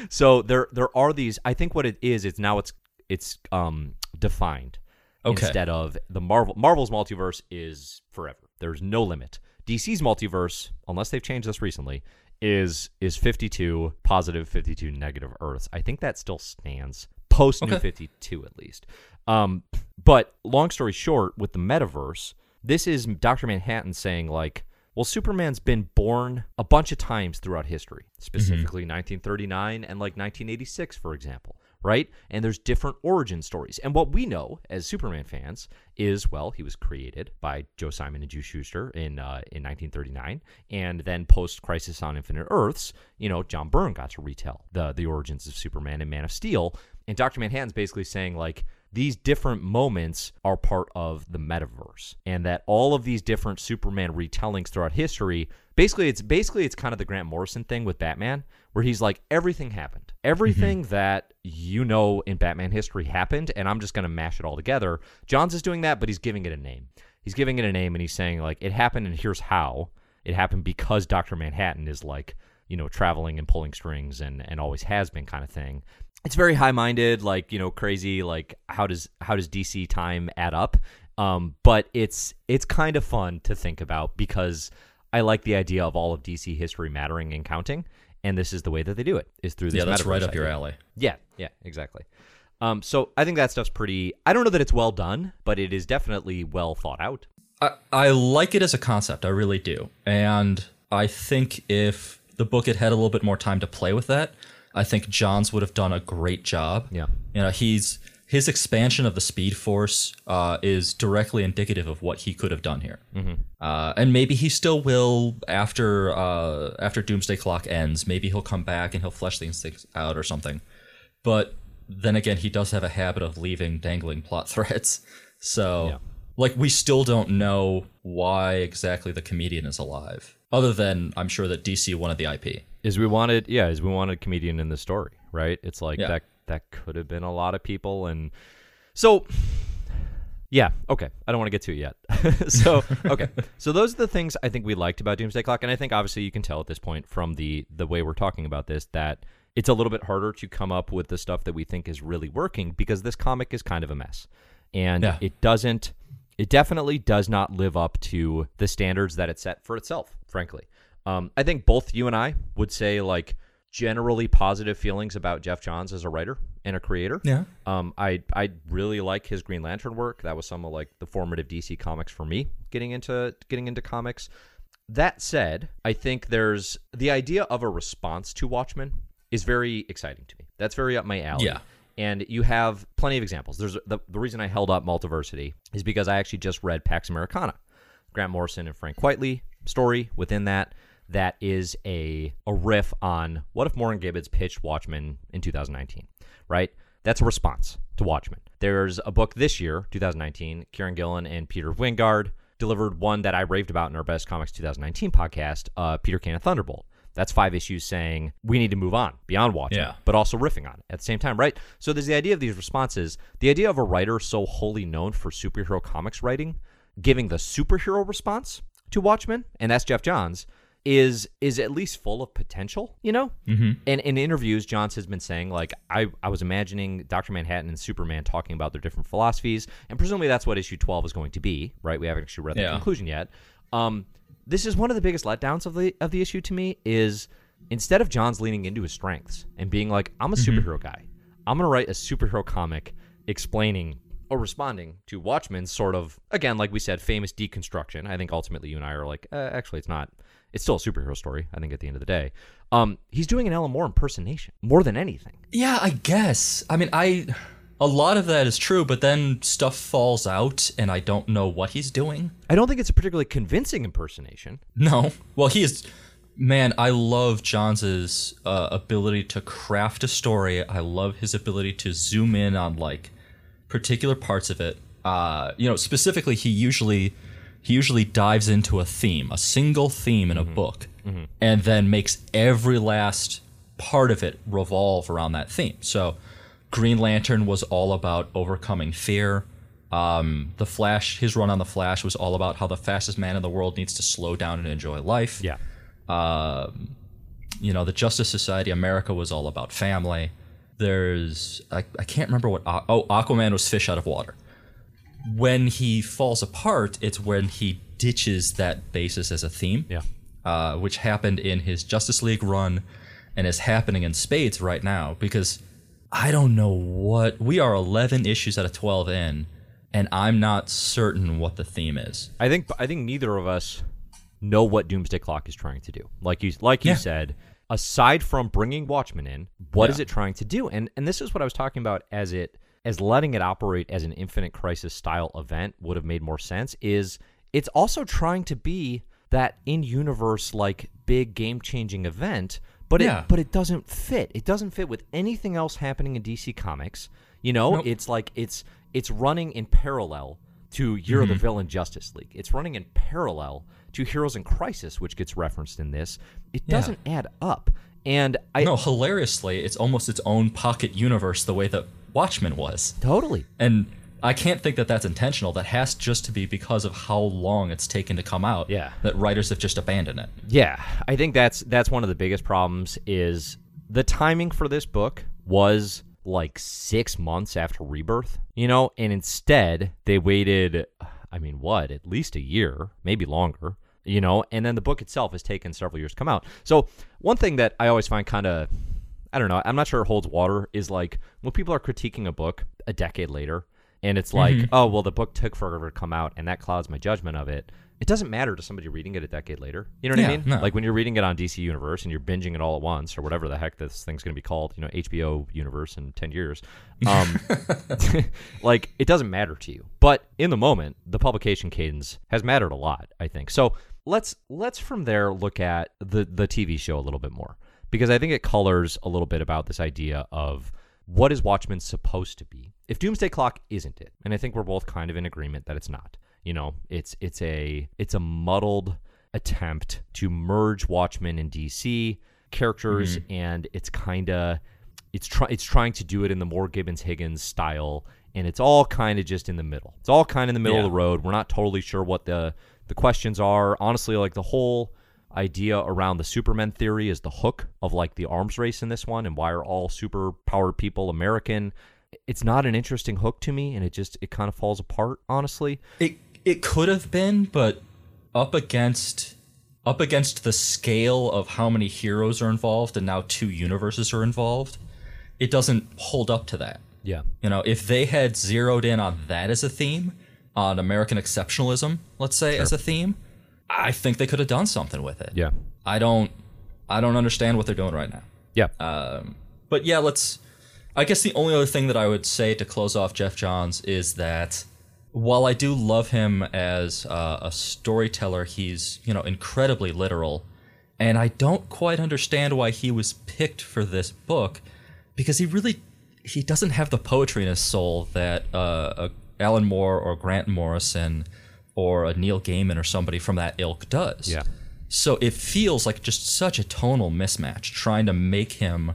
So there there are these. I think what it is is now it's it's um defined okay. instead of the Marvel Marvel's multiverse is forever. There's no limit. D C's multiverse, unless they've changed this recently, is is fifty-two positive, fifty-two negative Earths. I think that still stands, post okay. New fifty-two at least. Um, but long story short, with the metaverse, this is Doctor Manhattan saying, like, well, Superman's been born a bunch of times throughout history, specifically mm-hmm. nineteen thirty-nine and, like, nineteen eighty-six, for example, right? And there's different origin stories. And what we know as Superman fans is, well, he was created by Joe Simon and Joe Shuster in uh, in nineteen thirty-nine, and then post-Crisis on Infinite Earths, you know, John Byrne got to retell the, the origins of Superman and Man of Steel. And Doctor Manhattan's basically saying, like, these different moments are part of the metaverse, and that all of these different Superman retellings throughout history, basically it's basically it's kind of the Grant Morrison thing with Batman, where he's like, everything happened. Everything mm-hmm. that you know in Batman history happened, and I'm just going to mash it all together. Johns is doing that, but he's giving it a name. He's giving it a name, and he's saying, like, it happened, and here's how. It happened because Doctor Manhattan is, like, you know, traveling and pulling strings and, and always has been kind of thing. It's very high-minded, like, you know, crazy, like, how does how does D C time add up? Um, but it's it's kind of fun to think about because I like the idea of all of D C history mattering and counting, and this is the way that they do it, is through this Yeah, that's right up your alley. Yeah, yeah, exactly. Um, so I think that stuff's pretty... I don't know that it's well done, but it is definitely well thought out. I, I like it as a concept, I really do. And I think if the book had had a little bit more time to play with that, I think Johns would have done a great job. Yeah, you know, he's his expansion of the Speed Force uh, is directly indicative of what he could have done here, mm-hmm. uh, and maybe he still will after uh, after Doomsday Clock ends. Maybe he'll come back and he'll flesh these things out or something. But then again, he does have a habit of leaving dangling plot threads. So, yeah. like, we still don't know why exactly the comedian is alive. Other than, I'm sure that D C wanted the I P. Is we wanted, yeah, is we wanted a comedian in the story, right? It's like, yeah. that that could have been a lot of people. And so, yeah, okay. I don't want to get to it yet. so, okay. So those are the things I think we liked about Doomsday Clock. And I think, obviously, you can tell at this point from the the way we're talking about this that it's a little bit harder to come up with the stuff that we think is really working because this comic is kind of a mess. And yeah. it doesn't... It definitely does not live up to the standards that it set for itself, frankly. Um, I think both you and I would say, like, generally positive feelings about Geoff Johns as a writer and a creator. Yeah. Um, I I really like his Green Lantern work. That was some of, like, the formative D C comics for me getting into getting into comics. That said, I think there's the idea of a response to Watchmen is very exciting to me. That's very up my alley. Yeah. And you have plenty of examples. There's the, the reason I held up Multiversity is because I actually just read Pax Americana, Grant Morrison and Frank Quitely story within that. That is a a riff on what if Moran Gibbons pitched Watchmen in two thousand nineteen, right? That's a response to Watchmen. There's a book this year, two thousand nineteen, Karen Gillen and Peter Wingard delivered one that I raved about in our Best Comics two thousand nineteen podcast, uh, Peter Kane and Thunderbolt. That's five issues saying we need to move on beyond Watchmen, yeah. but also riffing on it at the same time, right? So there's the idea of these responses. The idea of a writer so wholly known for superhero comics writing giving the superhero response to Watchmen, and that's Geoff Johns, is is at least full of potential, you know? Mm-hmm. And in interviews, Johns has been saying, like, I, I was imagining Doctor Manhattan and Superman talking about their different philosophies, and presumably that's what issue twelve is going to be, right? We haven't actually read the yeah. conclusion yet. Um This is one of the biggest letdowns of the of the issue to me is instead of John's leaning into his strengths and being like, I'm a superhero mm-hmm. guy. I'm going to write a superhero comic explaining or responding to Watchmen's sort of, again, like we said, famous deconstruction. I think ultimately you and I are like, uh, actually, it's not. It's still a superhero story, I think, at the end of the day. Um, he's doing an Alan Moore impersonation more than anything. Yeah, I guess. I mean, I a lot of that is true, but then stuff falls out, and I don't know what he's doing. I don't think it's a particularly convincing impersonation. No. Well, he is... Man, I love Johns' uh, ability to craft a story. I love his ability to zoom in on, like, particular parts of it. Uh, you know, specifically, he usually he usually dives into a theme, a single theme in mm-hmm. a book, mm-hmm. and then makes every last part of it revolve around that theme. So... Green Lantern was all about overcoming fear. Um, the Flash, his run on the Flash was all about how the fastest man in the world needs to slow down and enjoy life. Yeah. Uh, you know, the Justice Society America was all about family. There's, I, I can't remember what, oh, Aquaman was fish out of water. When he falls apart, it's when he ditches that basis as a theme. Yeah. Uh, which happened in his Justice League run and is happening in spades right now because... I don't know what... We are eleven issues out of twelve in, and I'm not certain what the theme is. I think I think neither of us know what Doomsday Clock is trying to do. Like you, like you yeah. said, aside from bringing Watchmen in, what yeah. is it trying to do? And and this is what I was talking about as it as letting it operate as an Infinite Crisis-style event would have made more sense, is it's also trying to be that in-universe, like, big game-changing event... But yeah. it but it doesn't fit. It doesn't fit with anything else happening in D C Comics. You know, nope. it's like it's it's running in parallel to Year mm-hmm. of the Villain Justice League. It's running in parallel to Heroes in Crisis, which gets referenced in this. It yeah. doesn't add up. And I No, hilariously, it's almost its own pocket universe the way that Watchmen was. Totally. And I can't think that that's intentional. That has just to be because of how long it's taken to come out. Yeah. That writers have just abandoned it. Yeah. I think that's that's one of the biggest problems is the timing for this book was like six months after Rebirth, you know, and instead they waited, I mean, what, at least a year, maybe longer, you know, and then the book itself has taken several years to come out. So one thing that I always find kind of, I don't know, I'm not sure it holds water is like when people are critiquing a book a decade later, and it's like, mm-hmm. oh, well, the book took forever to come out, and that clouds my judgment of it. It doesn't matter to somebody reading it a decade later. You know what yeah, I mean? No. Like when you're reading it on D C Universe and you're binging it all at once or whatever the heck this thing's going to be called, you know, H B O Universe in ten years. Um, like it doesn't matter to you. But in the moment, the publication cadence has mattered a lot, I think. So let's let's from there look at the the T V show a little bit more because I think it colors a little bit about this idea of what is Watchmen supposed to be? If Doomsday Clock isn't it, and I think we're both kind of in agreement that it's not. You know, it's it's a it's a muddled attempt to merge Watchmen and D C characters, mm-hmm. and it's kind of it's try, it's trying to do it in the more Gibbons Higgins style, and it's all kind of just in the middle. It's all kind of in the middle yeah. of the road. We're not totally sure what the the questions are. Honestly, like the whole idea around the Superman theory is the hook of like the arms race in this one, and why are all super powered people American? It's not an interesting hook to me, and it just it kind of falls apart, honestly. It it could have been, but up against up against the scale of how many heroes are involved and now two universes are involved, it doesn't hold up to that. Yeah. You know, if they had zeroed in on that as a theme, on American exceptionalism, let's say, sure. as a theme, I think they could have done something with it. Yeah. I don't I don't understand what they're doing right now. Yeah. Um, but yeah, let's I guess the only other thing that I would say to close off Geoff Johns is that while I do love him as uh, a storyteller, he's, you know, incredibly literal, and I don't quite understand why he was picked for this book, because he really he doesn't have the poetry in his soul that uh, uh, Alan Moore or Grant Morrison or a Neil Gaiman or somebody from that ilk does. Yeah. So it feels like just such a tonal mismatch trying to make him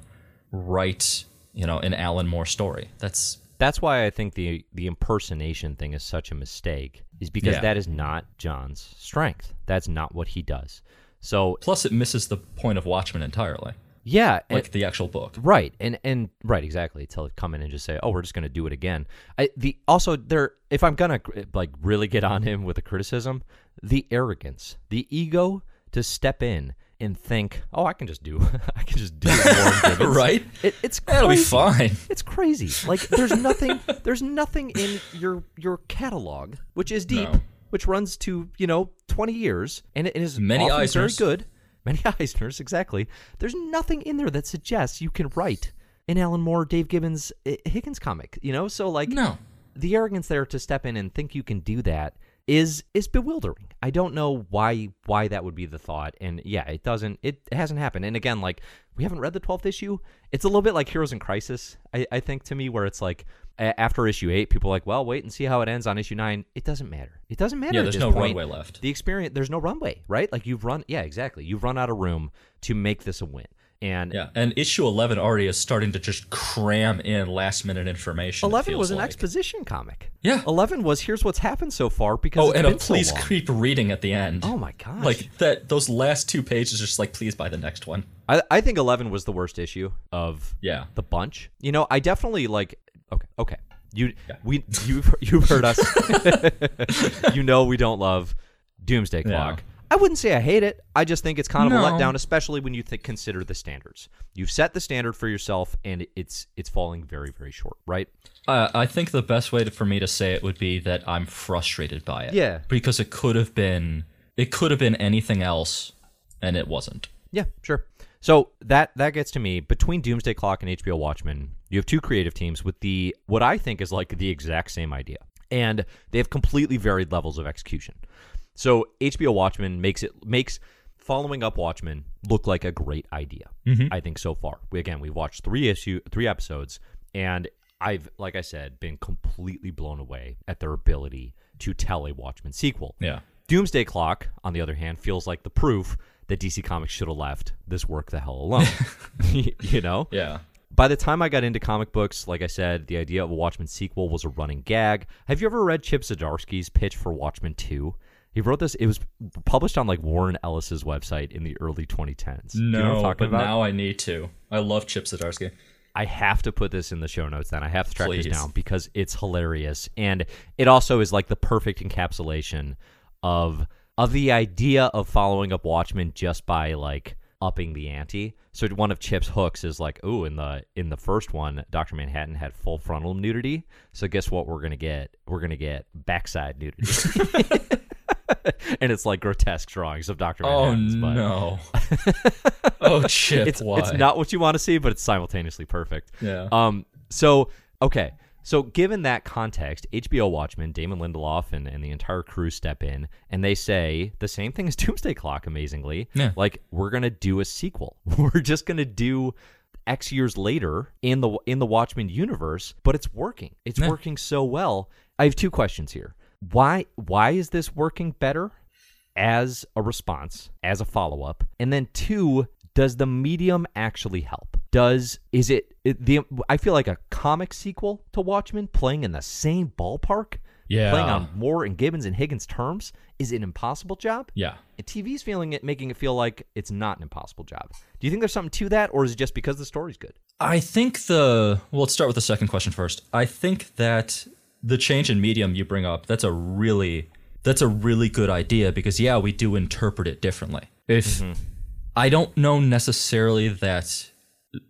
write, you know, an Alan Moore story. That's that's why I think the the impersonation thing is such a mistake, is because yeah. that is not John's strength. That's not what he does. So plus it misses the point of Watchmen entirely. Yeah, like and, the actual book. Right. And and right, exactly. To come in and just say, "Oh, we're just going to do it again." I the also there if I'm going to like really get on him with a criticism, the arrogance, the ego to step in and think, oh, I can just do, I can just do it more. Right? It, it's crazy. That'll be fine. It's crazy. Like there's nothing, there's nothing in your your catalog, which is deep, no. which runs to you know twenty years, and it is many often Eisners. Very good. Many Eisners, exactly. There's nothing in there that suggests you can write an Alan Moore, Dave Gibbons, Higgins comic. You know, so like no. the arrogance there to step in and think you can do that. Is is bewildering. I don't know why why that would be the thought. And yeah, it doesn't. It hasn't happened. And again, like we haven't read the twelfth issue. It's a little bit like Heroes in Crisis. I, I think to me, where it's like a- after issue eight, people are like, well, wait and see how it ends on issue nine. It doesn't matter. It doesn't matter. Yeah, there's at this no point. Runway left. The experience. There's no runway, right? Like you've run. Yeah, exactly. You've run out of room to make this a win. And yeah, and issue eleven already is starting to just cram in last minute information. eleven was an like. exposition comic. Yeah, eleven was here's what's happened so far because oh, it's and been a please so creep reading at the end. Oh my gosh, like that those last two pages are just like please buy the next one. I I think eleven was the worst issue of yeah. the bunch. You know, I definitely like okay okay you yeah. we you you've heard us. You know we don't love Doomsday Clock. Yeah. I wouldn't say I hate it. I just think it's kind of no. a letdown, especially when you th- consider the standards. You've set the standard for yourself, and it's it's falling very, very short, right? Uh, I think the best way to, for me to say it would be that I'm frustrated by it. Yeah, because it could have been it could have been anything else, and it wasn't. Yeah, sure. So that that gets to me. Between Doomsday Clock and H B O Watchmen, you have two creative teams with the what I think is like the exact same idea, and they have completely varied levels of execution. So H B O Watchmen makes it makes following up Watchmen look like a great idea. Mm-hmm. I think so far. We, again, we watched three issue three episodes, and I've, like I said, been completely blown away at their ability to tell a Watchmen sequel. Yeah. Doomsday Clock, on the other hand, feels like the proof that D C Comics should have left this work the hell alone. You know? Yeah. By the time I got into comic books, like I said, the idea of a Watchmen sequel was a running gag. Have you ever read Chip Zdarsky's pitch for Watchmen two? He wrote this. It was published on like Warren Ellis's website in the early twenty tens. No, you know but about? Now I need to. I love Chip Zdarsky. I have to put this in the show notes. Then I have to track Please. this down because it's hilarious, and it also is like the perfect encapsulation of of the idea of following up Watchmen just by like upping the ante. So one of Chip's hooks is like, "Ooh, in the in the first one, Doctor Manhattan had full frontal nudity. So guess what? We're gonna get we're gonna get backside nudity." And it's like grotesque drawings of Doctor Manhattan. Oh, but... no. Oh, Chip, it's, why? It's not what you want to see, but it's simultaneously perfect. Yeah. Um. So, okay. So given that context, H B O Watchmen, Damon Lindelof, and, and the entire crew step in, and they say the same thing as Doomsday Clock, amazingly. Yeah. Like, we're going to do a sequel. We're just going to do X years later in the in the Watchmen universe, but it's working. It's yeah. working so well. I have two questions here. Why why is this working better as a response, as a follow-up? And then two, does the medium actually help? Does is it, it the I feel like a comic sequel to Watchmen playing in the same ballpark? Yeah. Playing on Moore and Gibbons and Higgins' terms is an impossible job. Yeah. And T V's feeling it, making it feel like it's not an impossible job. Do you think there's something to that, or is it just because the story's good? I think the... Well, let's start with the second question first. I think that the change in medium you bring up, that's a really... That's a really good idea, because, yeah, we do interpret it differently. If mm-hmm. I don't know necessarily that...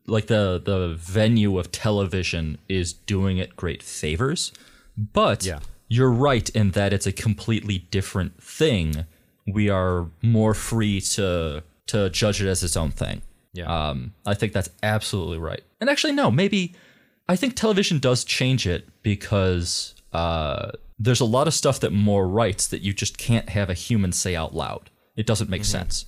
Like, the, the venue of television is doing it great favors, but... Yeah. You're right in that it's a completely different thing. We are more free to to judge it as its own thing. Yeah, um, I think that's absolutely right. And actually, no, maybe I think television does change it, because uh, there's a lot of stuff that Moore writes that you just can't have a human say out loud. It doesn't make mm-hmm. sense.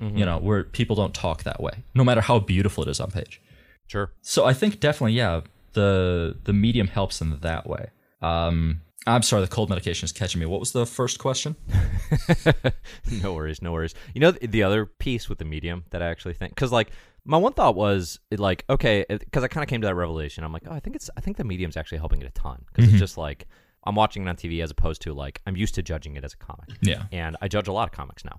Mm-hmm. You know, where people don't talk that way, no matter how beautiful it is on page. Sure. So I think definitely, yeah, the the medium helps in that way. Um, I'm sorry, the cold medication is catching me. What was the first question? No worries, no worries. You know, the other piece with the medium that I actually think, because like my one thought was like, okay, because I kind of came to that revelation. I'm like, oh, I think it's, I think the medium's actually helping it a ton, because mm-hmm. it's just like I'm watching it on T V as opposed to like I'm used to judging it as a comic. Yeah, and I judge a lot of comics now,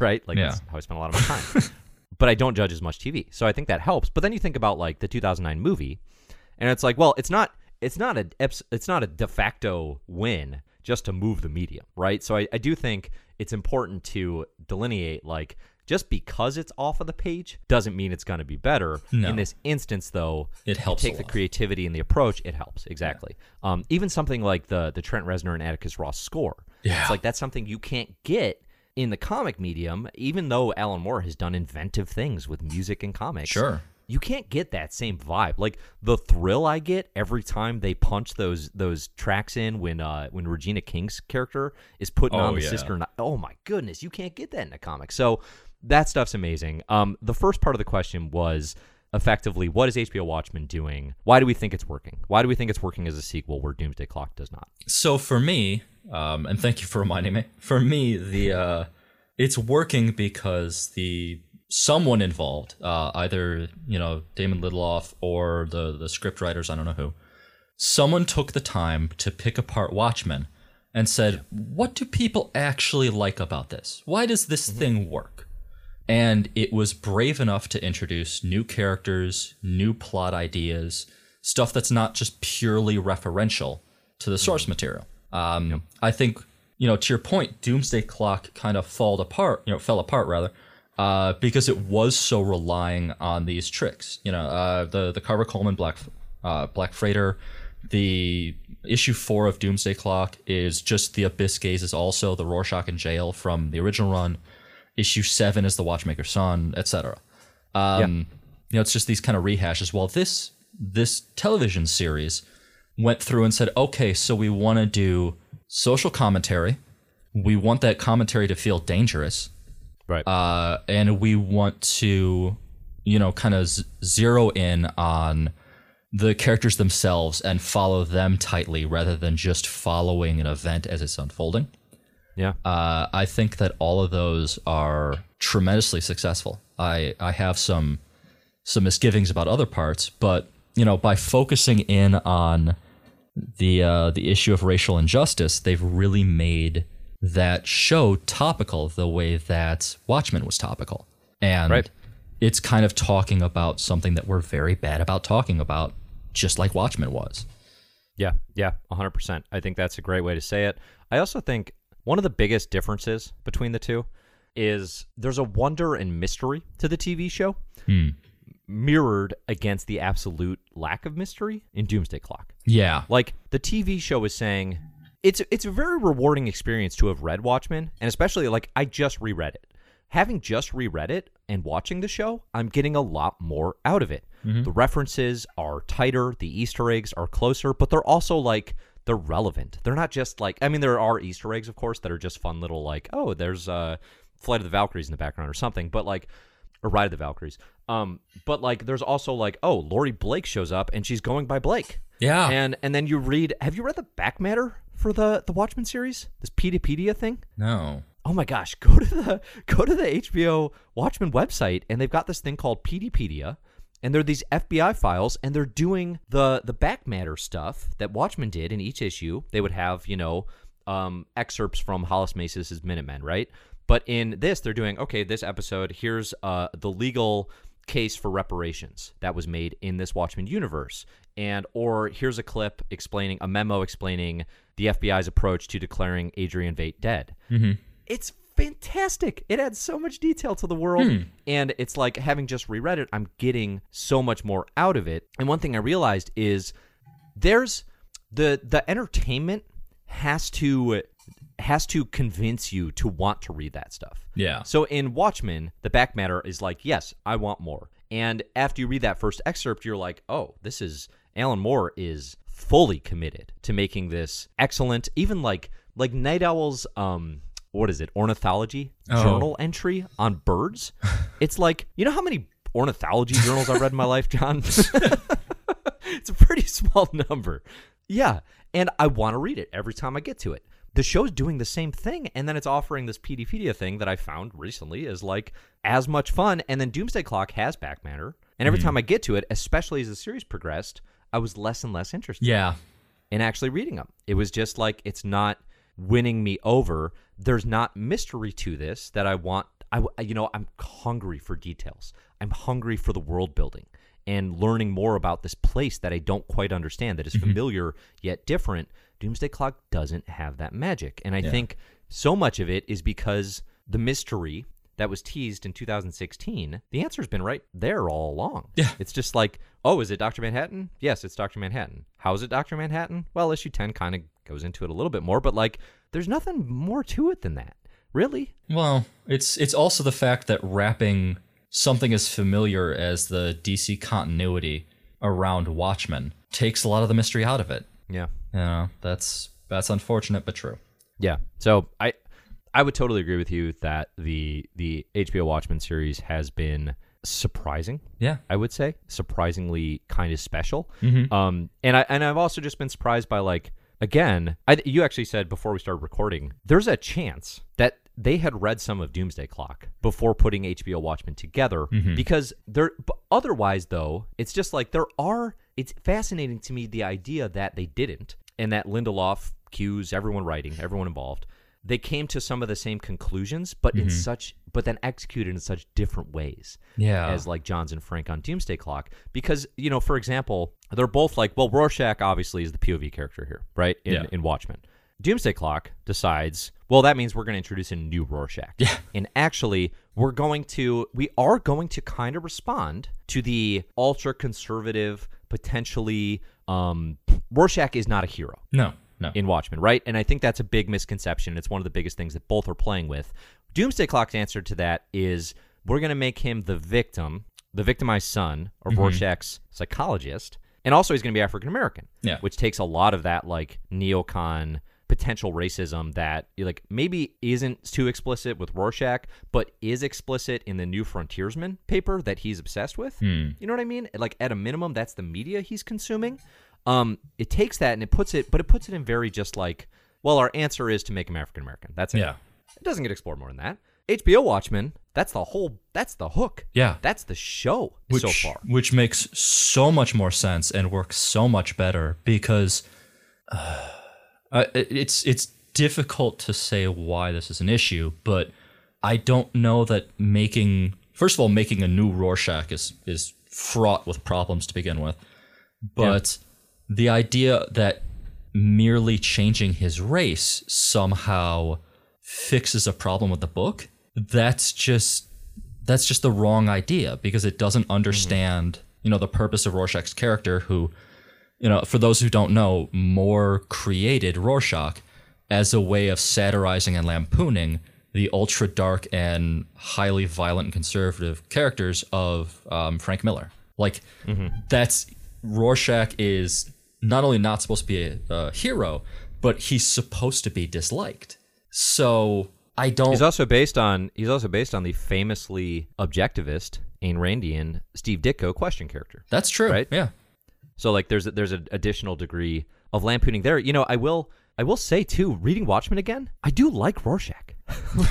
right? Like yeah. that's how I spend a lot of my time. But I don't judge as much T V, so I think that helps. But then you think about like the two thousand nine movie, and it's like, well, it's not. It's not a it's not a de facto win just to move the medium, right? So I, I do think it's important to delineate, like, just because it's off of the page doesn't mean it's going to be better. No. In this instance, though, it helps. Take the creativity and the approach, it helps, exactly. Yeah. Um, even something like the the Trent Reznor and Atticus Ross score, yeah, it's like that's something you can't get in the comic medium, even though Alan Moore has done inventive things with music and comics. Sure. You can't get that same vibe, like the thrill I get every time they punch those those tracks in when uh, when Regina King's character is putting oh, on the yeah. sister. And I, oh my goodness, you can't get that in a comic. So that stuff's amazing. Um, the first part of the question was effectively, what is H B O Watchmen doing? Why do we think it's working? Why do we think it's working as a sequel where Doomsday Clock does not? So for me, um, and thank you for reminding me. For me, the uh, it's working because the. Someone involved, uh, either, you know, Damon Lindelof or the, the script writers, I don't know who, someone took the time to pick apart Watchmen and said, what do people actually like about this? Why does this mm-hmm. thing work? And it was brave enough to introduce new characters, new plot ideas, stuff that's not just purely referential to the source mm-hmm. material. Um, yep. I think, you know, to your point, Doomsday Clock kind of fell apart, you know, fell apart rather. Uh, because it was so relying on these tricks, you know, uh, the the Carver Coleman Black uh, Black Freighter, the issue four of Doomsday Clock is just the Abyss Gazes, also the Rorschach in jail from the original run. Issue seven is the Watchmaker's Son, et cetera. Um, yeah. You know, it's just these kind of rehashes. Well, this this television series went through and said, okay, so we want to do social commentary. We want that commentary to feel dangerous. Right. Uh, and we want to, you know, kind of z- zero in on the characters themselves and follow them tightly rather than just following an event as it's unfolding. Yeah. Uh, I think that all of those are tremendously successful. I, I have some some misgivings about other parts, but, you know, by focusing in on the uh, the issue of racial injustice, they've really made that show topical the way that Watchmen was topical. And right. it's kind of talking about something that we're very bad about talking about, just like Watchmen was. Yeah, yeah, one hundred percent. I think that's a great way to say it. I also think one of the biggest differences between the two is there's a wonder and mystery to the T V show hmm. mirrored against the absolute lack of mystery in Doomsday Clock. Yeah. Like, the T V show is saying... It's it's a very rewarding experience to have read Watchmen, and especially, like, I just reread it. Having just reread it and watching the show, I'm getting a lot more out of it. Mm-hmm. The references are tighter, the Easter eggs are closer, but they're also, like, they're relevant. They're not just, like, I mean, there are Easter eggs, of course, that are just fun little, like, oh, there's uh, Flight of the Valkyries in the background or something, but, like, or Ride of the Valkyries. Um, but like, there's also like, oh, Lori Blake shows up and she's going by Blake. Yeah. And and then you read, have you read the back matter for the, the Watchmen series? This Pedopedia thing? No. Oh my gosh, go to the go to the H B O Watchmen website, and they've got this thing called Pedopedia, and they're these F B I files, and they're doing the the back matter stuff that Watchmen did in each issue. They would have, you know, um, excerpts from Hollis Maces' Minutemen, right? But in this, they're doing, okay, this episode, here's uh, the legal case for reparations that was made in this Watchmen universe, and or here's a clip explaining, a memo explaining the F B I's approach to declaring Adrian Veidt dead. Mm-hmm. It's fantastic. It adds so much detail to the world. Hmm. And it's like, having just reread it, I'm getting so much more out of it. And one thing I realized is there's the the entertainment has to has to convince you to want to read that stuff. Yeah. So in Watchmen, the back matter is like, yes, I want more. And after you read that first excerpt, you're like, oh, this is, Alan Moore is fully committed to making this excellent, even like like Night Owl's um what is it, ornithology oh. journal entry on birds? It's like, you know how many ornithology journals I've read in my life, John? It's a pretty small number. Yeah, and I want to read it every time I get to it. The show's doing the same thing, and then it's offering this P D Pedia thing that I found recently is like as much fun, and then Doomsday Clock has back matter, and every mm. time I get to it, especially as the series progressed, I was less and less interested yeah. in actually reading them. It was just like, it's not winning me over. There's not mystery to this that I want. I, you know, I'm hungry for details. I'm hungry for the world building and learning more about this place that I don't quite understand, that is mm-hmm. familiar yet different. Doomsday Clock doesn't have that magic. And I yeah. think so much of it is because the mystery that was teased in two thousand sixteen, the answer's been right there all along. Yeah. It's just like, oh, is it Doctor Manhattan? Yes, it's Doctor Manhattan. How is it Doctor Manhattan? Well, issue ten kind of goes into it a little bit more, but like, there's nothing more to it than that, really. Well, it's it's also the fact that wrapping something as familiar as the D C continuity around Watchmen takes a lot of the mystery out of it. Yeah. You know, that's that's unfortunate, but true. Yeah. So I I would totally agree with you that the the H B O Watchmen series has been surprising. Yeah, I would say surprisingly kind of special. Mm-hmm. Um, and I and I've also just been surprised by, like, again, I, you actually said before we started recording, there's a chance that they had read some of Doomsday Clock before putting H B O Watchmen together, mm-hmm. because there. Otherwise, though, it's just like there are. It's fascinating to me, the idea that they didn't, and that Lindelof, Hughes, everyone writing, everyone involved, they came to some of the same conclusions, but mm-hmm. in such, but then executed in such different ways. Yeah, as like Johns and Frank on Doomsday Clock, because, you know, for example, they're both like, well, Rorschach obviously is the P O V character here, right? In, yeah. in Watchmen, Doomsday Clock decides, well, that means we're going to introduce a new Rorschach, yeah. and actually, we're going to, we are going to kind of respond to the ultra conservative, potentially, um, Rorschach is not a hero. No. No. In Watchmen, right? And I think that's a big misconception. It's one of the biggest things that both are playing with. Doomsday Clock's answer to that is, we're going to make him the victim, the victimized son, or mm-hmm. Rorschach's psychologist, and also he's going to be African-American, yeah. which takes a lot of that, like, neocon potential racism that, like, maybe isn't too explicit with Rorschach, but is explicit in the New Frontiersman paper that he's obsessed with. Mm. You know what I mean? Like, at a minimum, that's the media he's consuming. Um, it takes that and it puts it, but it puts it in very just like, well, our answer is to make him African American. That's it. Yeah. It doesn't get explored more than that. H B O Watchmen, that's the whole, that's the hook. Yeah. That's the show which, so far. Which makes so much more sense and works so much better because uh, uh, it's, it's difficult to say why this is an issue, but I don't know that making, first of all, making a new Rorschach is, is fraught with problems to begin with, but... Yeah. The idea that merely changing his race somehow fixes a problem with the book, that's just that's just the wrong idea because it doesn't understand, mm-hmm. you know, the purpose of Rorschach's character who, you know, for those who don't know, Moore created Rorschach as a way of satirizing and lampooning the ultra dark and highly violent and conservative characters of um, Frank Miller. Like, mm-hmm. that's... Rorschach is not only not supposed to be a, a hero, but he's supposed to be disliked. So I, I don't. He's also based on. He's also based on the famously objectivist Ayn Randian Steve Ditko question character. That's true. Right? Yeah. So like, there's a, there's an additional degree of lampooning there. You know, I will I will say too, reading Watchmen again, I do like Rorschach.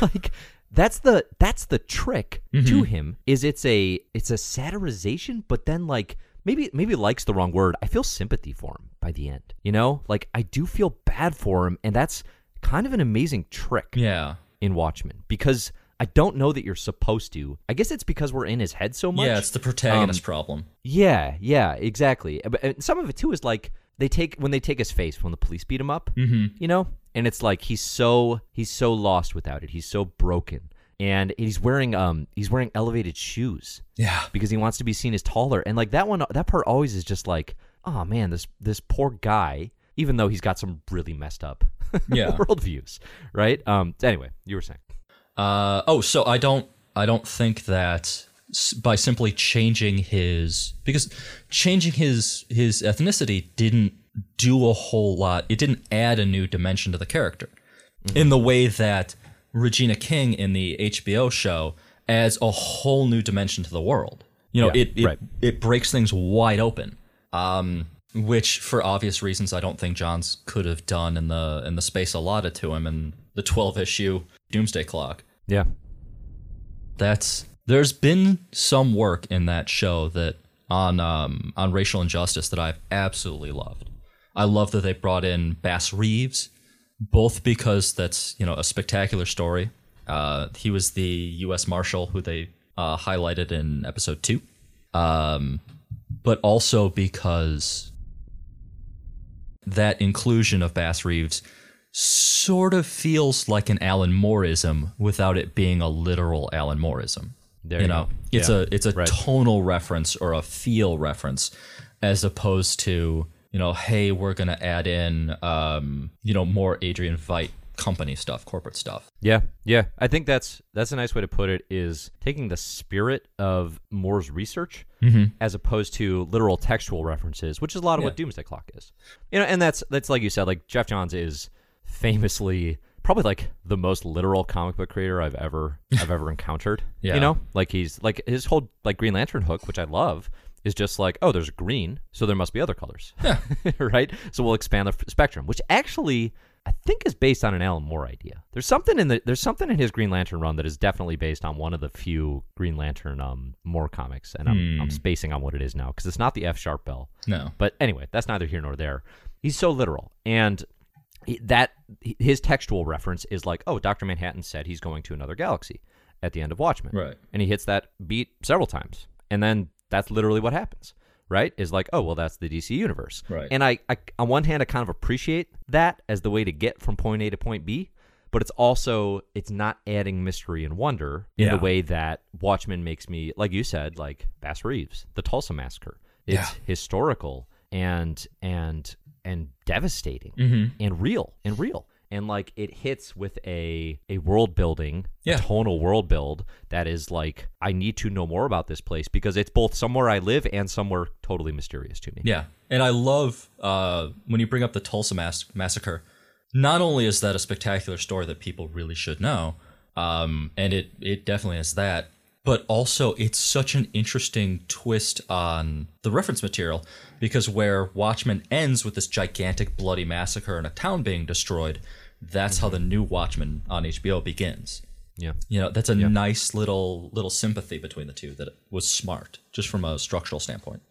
Like. That's the that's the trick mm-hmm. to him, is it's a it's a satirization, but then like maybe maybe like's the wrong word. I feel sympathy for him by the end. You know? Like I do feel bad for him, and that's kind of an amazing trick yeah. in Watchmen. Because I don't know that you're supposed to. I guess it's because we're in his head so much. Yeah, it's the protagonist um, problem. Yeah, yeah, exactly. And some of it too is like they take when they take his face when the police beat him up, mm-hmm. you know? And it's like he's so he's so lost without it. He's so broken, and he's wearing um he's wearing elevated shoes. Yeah, because he wants to be seen as taller. And like that one, that part always is just like, oh man, this this poor guy. Even though he's got some really messed up yeah. worldviews, right? Um. Anyway, you were saying. Uh oh. So I don't I don't think that by simply changing his because changing his his ethnicity didn't. Do a whole lot. It didn't add a new dimension to the character mm-hmm. in the way that Regina King in the H B O show adds a whole new dimension to the world. You know, yeah, it it, right. it breaks things wide open, um, which for obvious reasons I don't think Johns could have done in the in the space allotted to him in the twelve issue Doomsday Clock. Yeah, that's there's been some work in that show that on um, on racial injustice that I've absolutely loved. I love that they brought in Bass Reeves, both because that's, you know, a spectacular story. Uh, he was the U S Marshal who they uh, highlighted in episode two, um, but also because that inclusion of Bass Reeves sort of feels like an Alan Moorism without it being a literal Alan Moorism. There you, you know, go. it's yeah. a it's a right. tonal reference or a feel reference, as opposed to. You know, hey, we're going to add in, um, you know, more Adrian Veidt company stuff, corporate stuff. Yeah, yeah. I think that's that's a nice way to put it, is taking the spirit of Moore's research mm-hmm. as opposed to literal textual references, which is a lot of yeah. what Doomsday Clock is. You know, and that's, that's like you said, like Geoff Johns is famously probably like the most literal comic book creator I've ever I've ever encountered. Yeah. You know, like he's like his whole like Green Lantern hook, which I love. Is just like, oh, there's green, so there must be other colors, yeah. right? So we'll expand the f- spectrum, which actually I think is based on an Alan Moore idea. There's something in the there's something in his Green Lantern run that is definitely based on one of the few Green Lantern um, Moore comics, and I'm mm. I'm spacing on what it is now because it's not the F Sharp Bell. No, but anyway, that's neither here nor there. He's so literal, and that his textual reference is like, oh, Doctor Manhattan said he's going to another galaxy at the end of Watchmen, right? And he hits that beat several times, and then. That's literally what happens, right? Is like, oh, well, that's the D C universe. Right. And I, I, on one hand, I kind of appreciate that as the way to get from point A to point B, but it's also, it's not adding mystery and wonder in yeah. the way that Watchmen makes me, like you said, like Bass Reeves, the Tulsa Massacre. It's yeah. historical and, and, and devastating mm-hmm. and real and real. And like it hits with a a world building, yeah. a tonal world build that is like, I need to know more about this place because it's both somewhere I live and somewhere totally mysterious to me. Yeah, and I love uh, when you bring up the Tulsa mass- Massacre, not only is that a spectacular story that people really should know, um, and it, it definitely is that, but also it's such an interesting twist on the reference material because where Watchmen ends with this gigantic bloody massacre and a town being destroyed, that's how the new Watchmen on H B O begins. Yeah, you know, that's a yeah. nice little little sympathy between the two that was smart, just from a structural standpoint.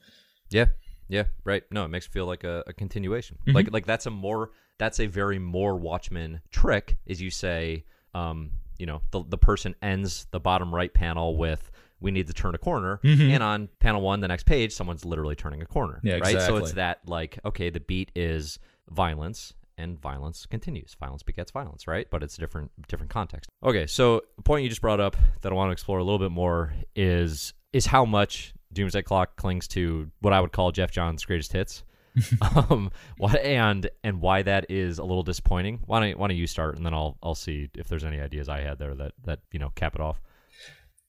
Yeah, yeah, right. No, it makes it feel like a, a continuation. Mm-hmm. Like like that's a more that's a very more Watchmen trick, is you say, um, you know, the the person ends the bottom right panel with. We need to turn a corner, mm-hmm. and on panel one, the next page, someone's literally turning a corner, yeah, right? Exactly. So it's that, like, okay, the beat is violence, and violence continues. Violence begets violence, right? But it's a different, different context. Okay, so the point you just brought up that I want to explore a little bit more is is how much Doomsday Clock clings to what I would call Geoff Johns' greatest hits, um, and and why that is a little disappointing. Why don't why don't you start, and then I'll I'll see if there's any ideas I had there that that you know cap it off.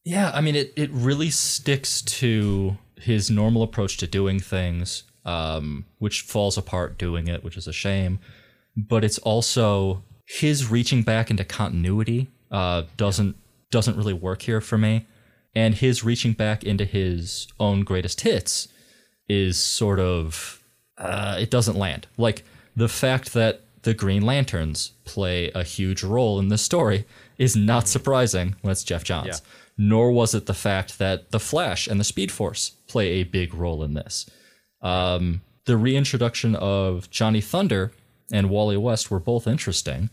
Yeah, I mean, it, it really sticks to his normal approach to doing things, um, which falls apart doing it, which is a shame. But it's also his reaching back into continuity uh, doesn't doesn't really work here for me. And his reaching back into his own greatest hits is sort of, uh, it doesn't land. Like, the fact that the Green Lanterns play a huge role in this story is not surprising when it's Geoff Johns. Yeah. Nor was it the fact that the Flash and the Speed Force play a big role in this. Um, the reintroduction of Johnny Thunder and Wally West were both interesting,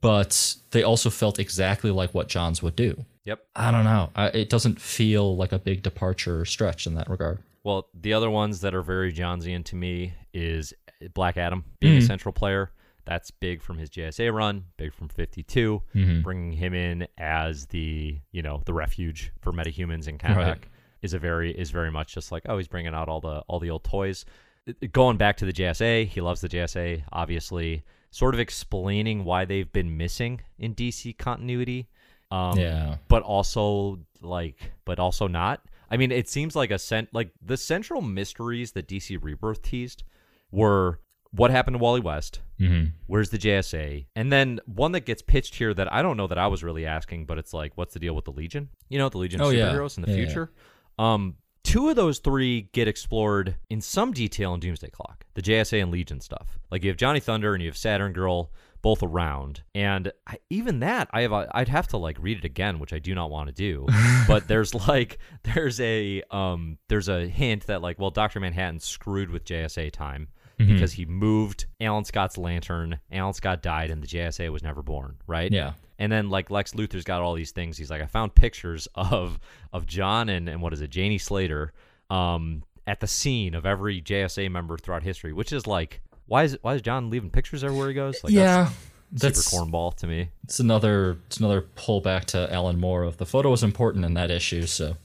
but they also felt exactly like what Johns would do. Yep. I don't know. I, it doesn't feel like a big departure or stretch in that regard. Well, the other ones that are very Johnsian to me is Black Adam being mm-hmm. a central player. That's big from his J S A run, big from fifty-two, mm-hmm. bringing him in as the, you know, the refuge for metahumans and Kandak right. is a very is very much just like, oh, he's bringing out all the all the old toys. It, going back to the J S A, he loves the J S A, obviously, sort of explaining why they've been missing in D C continuity. Um, yeah. But also like, but also not. I mean, it seems like a cent like the central mysteries that D C Rebirth teased were what happened to Wally West, mm-hmm. where's the J S A, and then one that gets pitched here that I don't know that I was really asking, but it's like, what's the deal with the Legion? You know, the Legion oh, of Superheroes yeah. in the yeah, future. Yeah. Um, two of those three get explored in some detail in Doomsday Clock, the J S A and Legion stuff. Like you have Johnny Thunder and you have Saturn Girl. Both around, and I, even that I have a, I'd have to like read it again, which I do not want to do. But there's like there's a um there's a hint that like, well, Doctor Manhattan screwed with J S A time mm-hmm. because he moved Alan Scott's lantern. Alan Scott died, and the J S A was never born, right? Yeah. And then like Lex Luthor's got all these things. He's like, I found pictures of of John and and what is it, Janie Slater, um at the scene of every J S A member throughout history, which is like. Why is it, why is John leaving pictures everywhere he goes? Like, yeah, that's, that's super cornball to me. It's another it's another pullback to Alan Moore of the photo is important in that issue, so I'm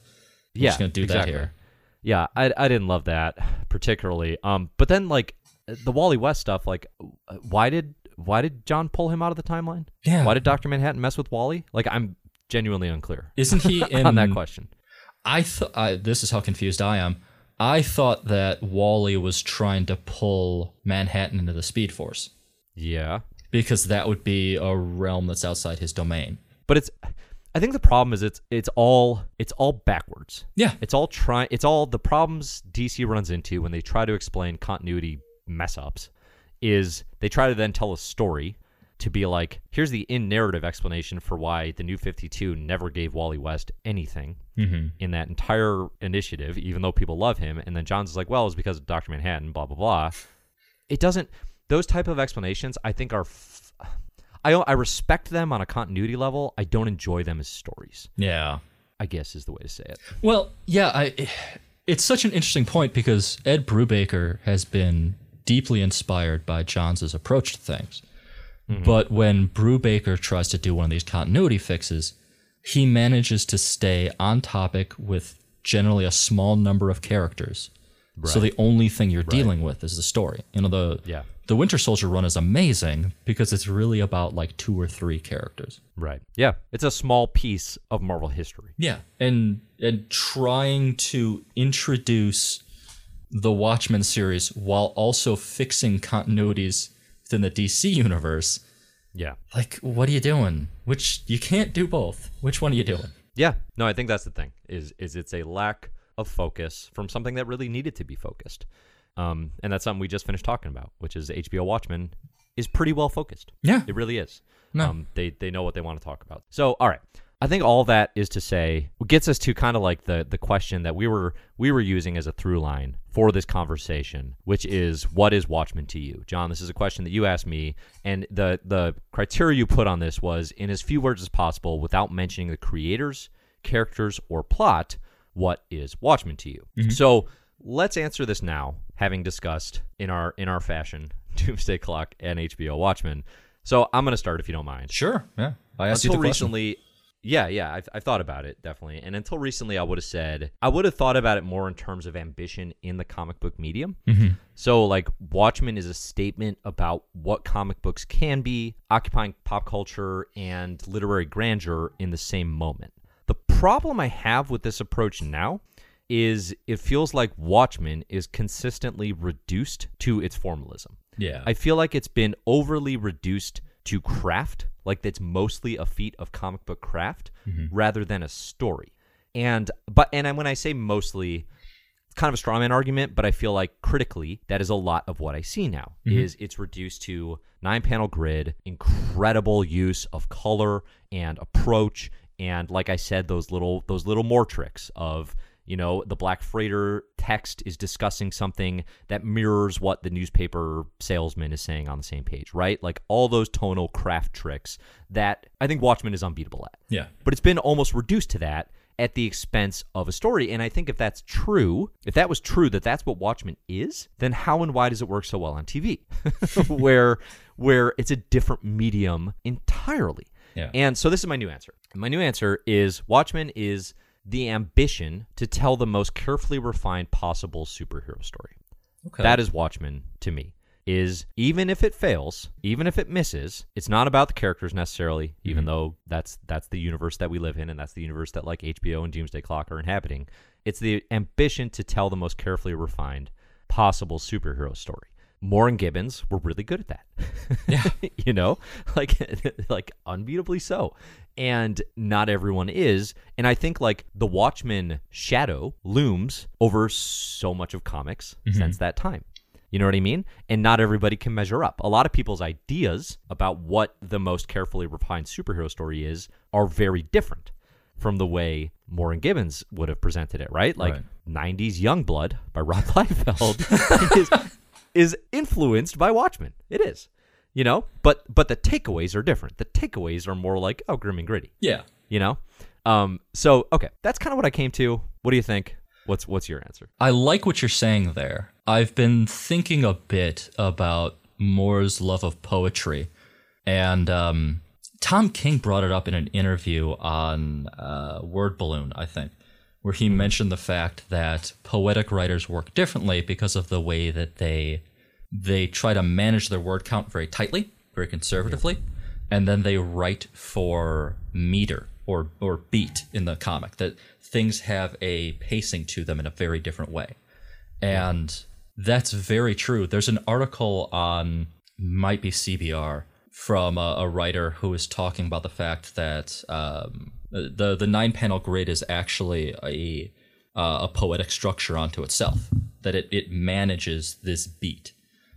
yeah, just gonna do exactly. that here. Yeah, I I didn't love that particularly. Um, but then like the Wally West stuff, like why did why did John pull him out of the timeline? Yeah, why did Doctor Manhattan mess with Wally? Like I'm genuinely unclear. Isn't he in, on that question? I th- I, this is how confused I am. I thought that Wally was trying to pull Manhattan into the Speed Force. Yeah. Because that would be a realm that's outside his domain. But it's I think the problem is it's it's all it's all backwards. Yeah. It's all try it's all the problems D C runs into when they try to explain continuity mess ups is they try to then tell a story to be like, here's the in-narrative explanation for why the New fifty-two never gave Wally West anything mm-hmm. in that entire initiative, even though people love him. And then Johns is like, well, it's because of Doctor Manhattan, blah, blah, blah. It doesn't... Those type of explanations, I think, are... F- I, I respect them on a continuity level. I don't enjoy them as stories. Yeah. I guess is the way to say it. Well, yeah, I, it's such an interesting point because Ed Brubaker has been deeply inspired by Johns' approach to things. Mm-hmm. But when Brubaker tries to do one of these continuity fixes, he manages to stay on topic with generally a small number of characters. Right. So the only thing you're right. dealing with is the story. You know, the yeah. the Winter Soldier run is amazing because it's really about like two or three characters. Right. Yeah. It's a small piece of Marvel history. Yeah. And and trying to introduce the Watchmen series while also fixing continuities within the D C universe, yeah. Like, what are you doing? Which you can't do both. Which one are you doing? Yeah. No, I think that's the thing. Is is it's a lack of focus from something that really needed to be focused, um, and that's something we just finished talking about, which is H B O Watchmen is pretty well focused. Yeah, it really is. No, um, they they know what they want to talk about. So, all right. I think all that is to say gets us to kind of like the, the question that we were we were using as a through line for this conversation, which is what is Watchmen to you? John, this is a question that you asked me, and the, the criteria you put on this was in as few words as possible without mentioning the creators, characters, or plot, what is Watchmen to you? Mm-hmm. So let's answer this now, having discussed in our in our fashion Doomsday Clock and H B O Watchmen. So I'm gonna start if you don't mind. Sure. Yeah. I asked Until you the recently question. Yeah, yeah, I've, I've thought about it, definitely. And until recently, I would have said, I would have thought about it more in terms of ambition in the comic book medium. Mm-hmm. So, like, Watchmen is a statement about what comic books can be, occupying pop culture and literary grandeur in the same moment. The problem I have with this approach now is it feels like Watchmen is consistently reduced to its formalism. Yeah. I feel like it's been overly reduced to craft, like that's mostly a feat of comic book craft, mm-hmm. rather than a story. And but and when I say mostly, it's kind of a straw man argument, but I feel like critically, that is a lot of what I see now, mm-hmm. is it's reduced to nine-panel grid, incredible use of color and approach, and like I said, those little those little more tricks of, you know, the Black Freighter text is discussing something that mirrors what the newspaper salesman is saying on the same page, right? Like all those tonal craft tricks that I think Watchmen is unbeatable at. Yeah. But it's been almost reduced to that at the expense of a story. And I think if that's true, if that was true, that that's what Watchmen is, then how and why does it work so well on T V? where where it's a different medium entirely. Yeah. And so this is my new answer. My new answer is Watchmen is the ambition to tell the most carefully refined possible superhero story. Okay. That is Watchmen to me. Is even if it fails, even if it misses, it's not about the characters necessarily, mm-hmm. even though that's that's the universe that we live in, and that's the universe that like H B O and Doomsday Clock are inhabiting. It's the ambition to tell the most carefully refined possible superhero story. Moore and Gibbons were really good at that. Yeah. You know, like like unbeatably so. And not everyone is. And I think like the Watchmen shadow looms over so much of comics mm-hmm. since that time. You know what I mean? And not everybody can measure up. A lot of people's ideas about what the most carefully refined superhero story is are very different from the way Moore and Gibbons would have presented it, right? Like right. nineties Youngblood by Rob Liefeld is, is influenced by Watchmen. It is, you know? But but the takeaways are different. The takeaways are more like, oh, grim and gritty. Yeah. You know? Um. So, okay, that's kind of what I came to. What do you think? What's what's your answer? I like what you're saying there. I've been thinking a bit about Moore's love of poetry, and um, Tom King brought it up in an interview on uh, Word Balloon, I think, where he mentioned the fact that poetic writers work differently because of the way that they they try to manage their word count very tightly, very conservatively, and then they write for meter or or beat in the comic, that things have a pacing to them in a very different way. And that's very true. There's an article on, might be C B R, from a, a writer who is talking about the fact that um, the the nine-panel grid is actually a uh, a poetic structure onto itself, that it, it manages this beat.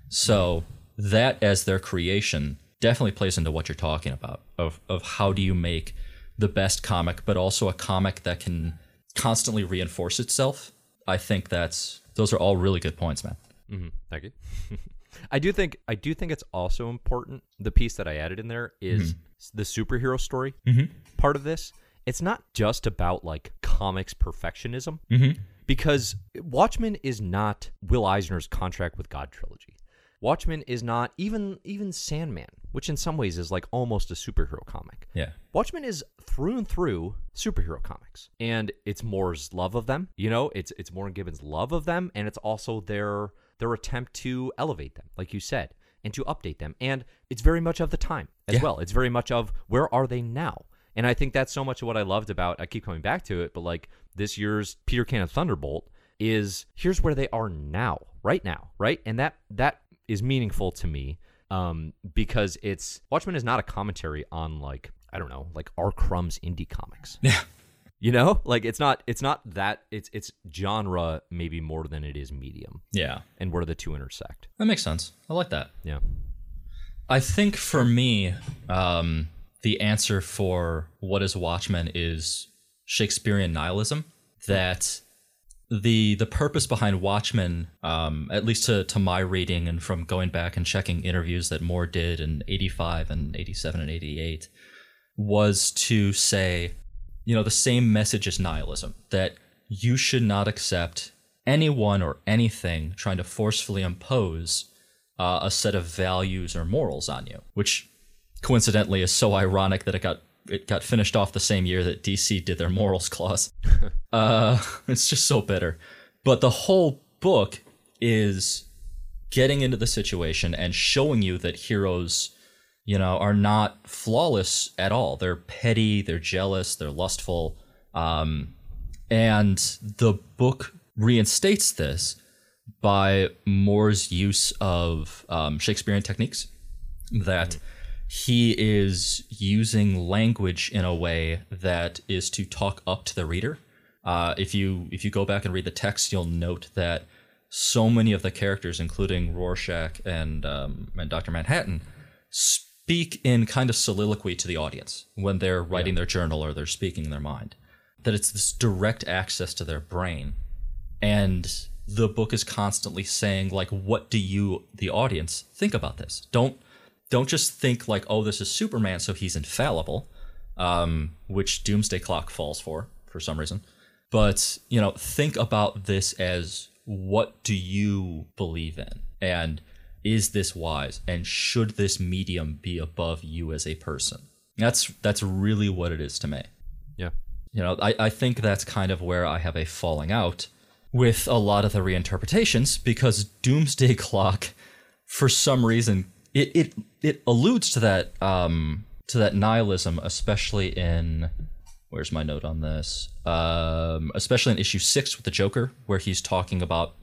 So that as their creation definitely plays into what you're talking about, of of how do you make the best comic, but also a comic that can constantly reinforce itself. I think that's those are all really good points, man. Mm-hmm. Thank you. I do think I do think it's also important. The piece that I added in there is mm-hmm. the superhero story mm-hmm. part of this. It's not just about like comics perfectionism, mm-hmm. because Watchmen is not Will Eisner's Contract with God trilogy. Watchmen is not even even Sandman, which in some ways is like almost a superhero comic. Yeah. Watchmen is through and through superhero comics. And it's Moore's love of them, you know, it's it's Moore and Gibbons' love of them, and it's also their their attempt to elevate them, like you said, and to update them. And it's very much of the time as yeah. well. It's very much of where are they now? And I think that's so much of what I loved about, I keep coming back to it, but like this year's Peter Cannon Thunderbolt is here's where they are now, right now, right? And that that is meaningful to me um, because it's Watchmen is not a commentary on like, I don't know, like R. Crumb's indie comics. Yeah. You know, like it's not it's not that it's it's genre maybe more than it is medium. Yeah. And where the two intersect. That makes sense. I like that. Yeah. I think for me, um, the answer for what is Watchmen is Shakespearean nihilism, that The the purpose behind Watchmen, um, at least to, to my reading and from going back and checking interviews that Moore did in eighty-five and eighty-seven and eighty-eight, was to say, you know, the same message as nihilism, that you should not accept anyone or anything trying to forcefully impose uh, a set of values or morals on you, which coincidentally is so ironic that it got It got finished off the same year that D C did their morals clause. Uh, it's just so bitter. But the whole book is getting into the situation and showing you that heroes, you know, are not flawless at all. They're petty, they're jealous, they're lustful. Um, and the book reinstates this by Moore's use of um, Shakespearean techniques that he is using language in a way that is to talk up to the reader. Uh, if you if you go back and read the text, you'll note that so many of the characters, including Rorschach and um, and Doctor Manhattan, speak in kind of soliloquy to the audience when they're writing yeah. their journal or they're speaking in their mind. That it's this direct access to their brain, and the book is constantly saying, like, what do you, the audience, think about this? Don't don't just think like, oh, this is Superman, so he's infallible, um, which Doomsday Clock falls for for some reason. But, you know, think about this as, what do you believe in? And is this wise? And should this medium be above you as a person? That's that's really what it is to me. Yeah. You know, I, I think that's kind of where I have a falling out with a lot of the reinterpretations, because Doomsday Clock, for some reason, it it, it alludes to that um to that nihilism, especially in where's my note on this? Um, especially in issue six with the Joker, where he's talking about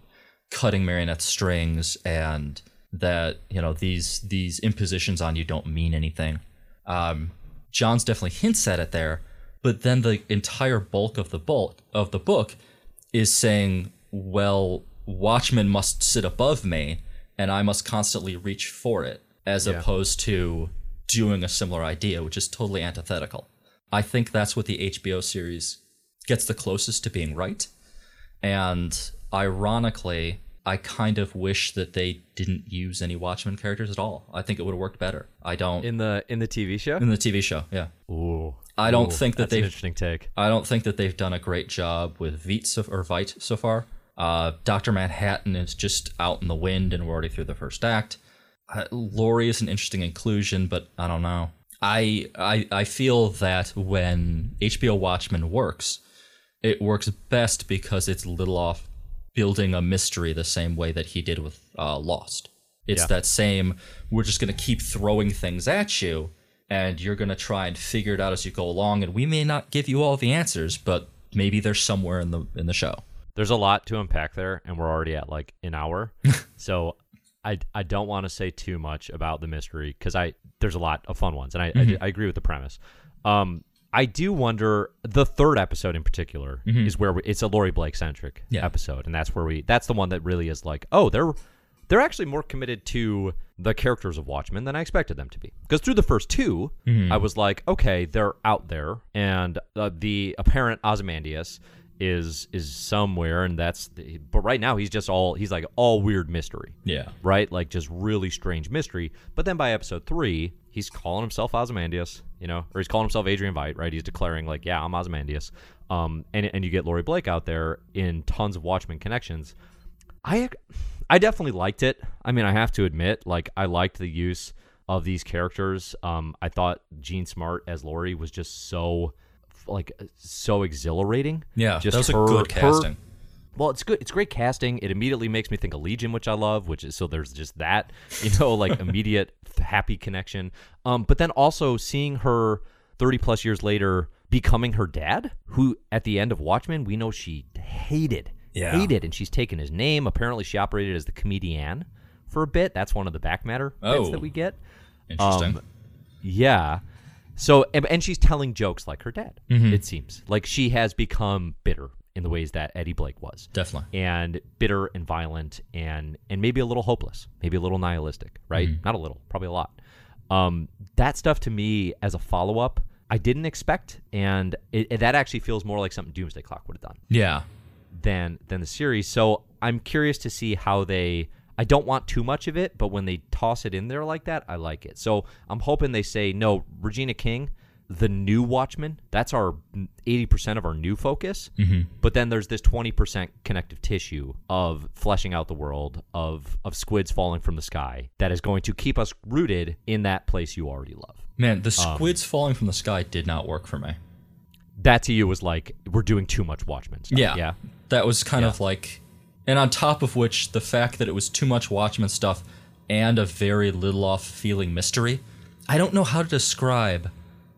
cutting marionette strings and that, you know, these these impositions on you don't mean anything. Um, Johns definitely hints at it there, but then the entire bulk of the bulk of the book is saying, well, Watchmen must sit above me and I must constantly reach for it, as yeah. opposed to doing a similar idea, which is totally antithetical. I think that's what the H B O series gets the closest to being right. And ironically, I kind of wish that they didn't use any Watchmen characters at all. I think it would have worked better. I don't in the in the T V show? In the T V show, yeah. Ooh. I don't Ooh, think that they've an interesting take. I don't think that they've done a great job with Veit so, or Veit so far. Uh, Doctor Manhattan is just out in the wind and we're already through the first act. Uh, Laurie is an interesting inclusion, but I don't know. I, I I feel that when H B O Watchmen works, it works best because it's Lindelof building a mystery the same way that he did with uh, Lost. It's yeah. that same, we're just going to keep throwing things at you, and you're going to try and figure it out as you go along, and we may not give you all the answers, but maybe they're somewhere in the in the show. There's a lot to unpack there, and we're already at like an hour, so... I, I don't want to say too much about the mystery because I there's a lot of fun ones, and I, mm-hmm. I, do, I agree with the premise. Um, I do wonder, the third episode in particular mm-hmm. is where we, it's a Laurie Blake centric yeah. episode, and that's where we that's the one that really is like, oh, they're they're actually more committed to the characters of Watchmen than I expected them to be, because through the first two mm-hmm. I was like, okay, they're out there, and uh, the apparent Ozymandias is is somewhere, and that's the, but right now he's just all he's like all weird mystery, yeah right like just really strange mystery. But then by episode three he's calling himself Ozymandias, you know or he's calling himself Adrian Veidt, right? He's declaring like, yeah, I'm Ozymandias, um and and you get Laurie Blake out there in tons of Watchmen connections. I I definitely liked it. I mean, I have to admit, like, I liked the use of these characters. um I thought Jean Smart as Laurie was just so like so exhilarating. Yeah, just that was her, a good casting. Her, well, it's good. It's great casting. It immediately makes me think of Legion, which I love. Which is so there's just that, you know, like immediate happy connection. Um, but then also seeing her thirty plus years later becoming her dad, who at the end of Watchmen we know she hated, yeah. hated, and she's taken his name. Apparently, she operated as the comedian for a bit. That's one of the back matter oh. bits that we get. Interesting. Um, yeah. So, and, and she's telling jokes like her dad, mm-hmm. it seems. Like, she has become bitter in the ways that Eddie Blake was. Definitely. And bitter and violent and and maybe a little hopeless, maybe a little nihilistic, right? Mm-hmm. Not a little, probably a lot. Um, that stuff to me as a follow-up, I didn't expect, and it, it, that actually feels more like something Doomsday Clock would have done. Yeah. Than, than the series. So I'm curious to see how they... I don't want too much of it, but when they toss it in there like that, I like it. So I'm hoping they say, no, Regina King, the new Watchmen, that's our eighty percent of our new focus. Mm-hmm. But then there's this twenty percent connective tissue of fleshing out the world, of of squids falling from the sky, that is going to keep us rooted in that place you already love. Man, the squids um, falling from the sky did not work for me. That to you was like, we're doing too much Watchmen stuff. Yeah, yeah? that was kind yeah. of like... And on top of which, the fact that it was too much Watchmen stuff and a very Lindelof feeling mystery, I don't know how to describe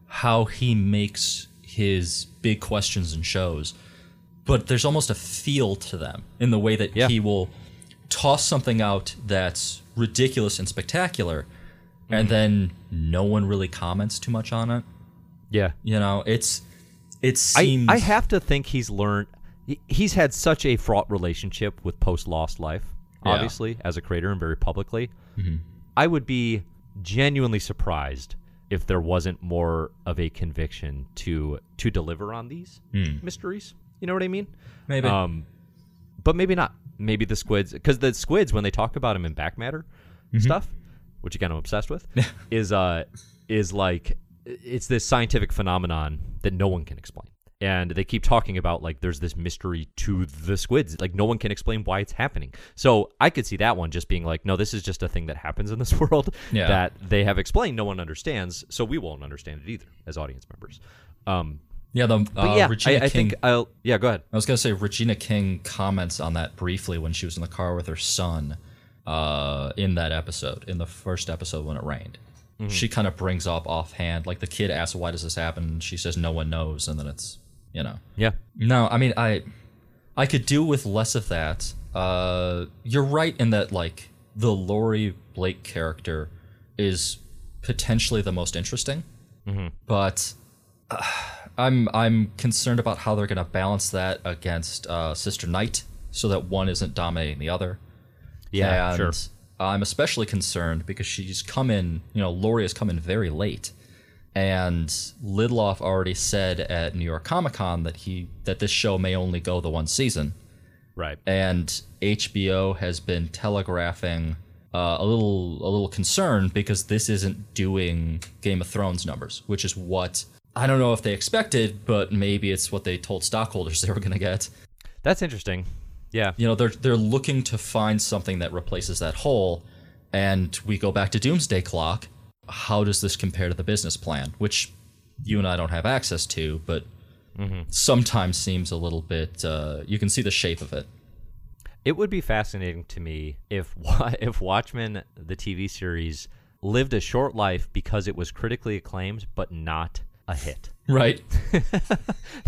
how he makes his big questions and shows, but there's almost a feel to them in the way that yeah. he will toss something out that's ridiculous and spectacular, mm-hmm. and then no one really comments too much on it. Yeah. You know, it's it seems I, I have to think he's learned he's had such a fraught relationship with post Lost Life, yeah. obviously, as a creator and very publicly. Mm-hmm. I would be genuinely surprised if there wasn't more of a conviction to to deliver on these mm. mysteries. You know what I mean? Maybe. Um, but maybe not. Maybe the squids, because the squids, when they talk about him in Back Matter mm-hmm. stuff, which again I'm obsessed with, is uh is like it's this scientific phenomenon that no one can explain. And they keep talking about, like, there's this mystery to the squids. Like, no one can explain why it's happening. So I could see that one just being like, no, this is just a thing that happens in this world yeah. that they have explained. No one understands, so we won't understand it either as audience members. Um, yeah, the, uh, but yeah, Regina I, I King, think I'll... Yeah, go ahead. I was going to say Regina King comments on that briefly when she was in the car with her son uh, in that episode, in the first episode when it rained. Mm-hmm. She kind of brings up offhand, like, the kid asks, why does this happen? And she says, no one knows, and then it's... You know. Yeah. No, I mean, I, I could do with less of that. Uh, you're right in that, like, the Lori Blake character is potentially the most interesting, mm-hmm. but uh, I'm I'm concerned about how they're going to balance that against uh, Sister Knight, so that one isn't dominating the other. Yeah, and sure. I'm especially concerned because she's come in. You know, Lori has come in very late. And Lindelof already said at New York Comic Con that he that this show may only go the one season, right? And H B O has been telegraphing uh, a little a little concern because this isn't doing Game of Thrones numbers, which is what I don't know if they expected, but maybe it's what they told stockholders they were going to get. That's interesting. Yeah, you know, they're they're looking to find something that replaces that hole, and we go back to Doomsday Clock. How does this compare to the business plan, which you and I don't have access to, but mm-hmm. sometimes seems a little bit, uh, you can see the shape of it. It would be fascinating to me if if Watchmen, the T V series, lived a short life because it was critically acclaimed, but not a hit. Right.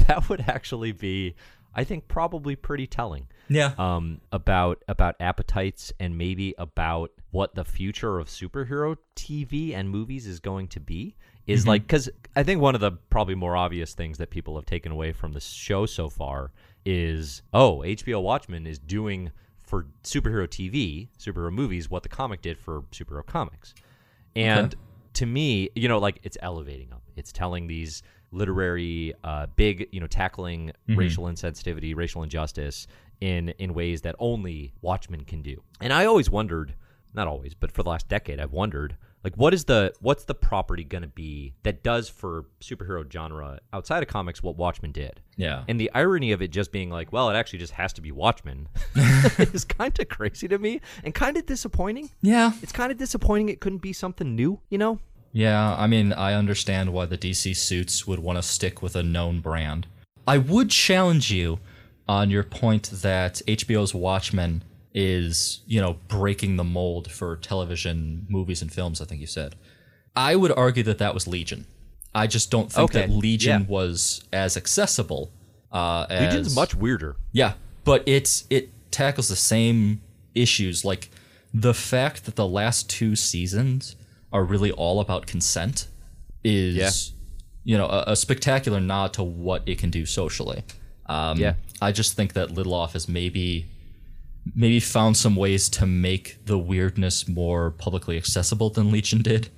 That would actually be, I think, probably pretty telling. Yeah. Um, about about appetites and maybe about what the future of superhero T V and movies is going to be is mm-hmm. like, because I think one of the probably more obvious things that people have taken away from the show so far is, oh, H B O Watchmen is doing for superhero T V, superhero movies, what the comic did for superhero comics. And okay. to me, you know, like, it's elevating them. It's telling these literary, uh, big, you know, tackling mm-hmm. racial insensitivity, racial injustice in in ways that only Watchmen can do. And I always wondered, not always, but for the last decade, I've wondered, like, what is the what's the property going to be that does for superhero genre outside of comics what Watchmen did? Yeah. And the irony of it just being like, well, it actually just has to be Watchmen is kind of crazy to me and kind of disappointing. Yeah. It's kind of disappointing it couldn't be something new, you know? Yeah, I mean, I understand why the D C suits would want to stick with a known brand. I would challenge you on your point that H B O's Watchmen is, you know, breaking the mold for television, movies, and films, I think you said. I would argue that that was Legion. I just don't think okay. that Legion yeah. was as accessible uh, as... Legion's much weirder. Yeah, but it's it tackles the same issues. Like, the fact that the last two seasons are really all about consent is, yeah. you know, a, a spectacular nod to what it can do socially. Um, yeah. I just think that Lindelof has maybe... maybe found some ways to make the weirdness more publicly accessible than Legion did.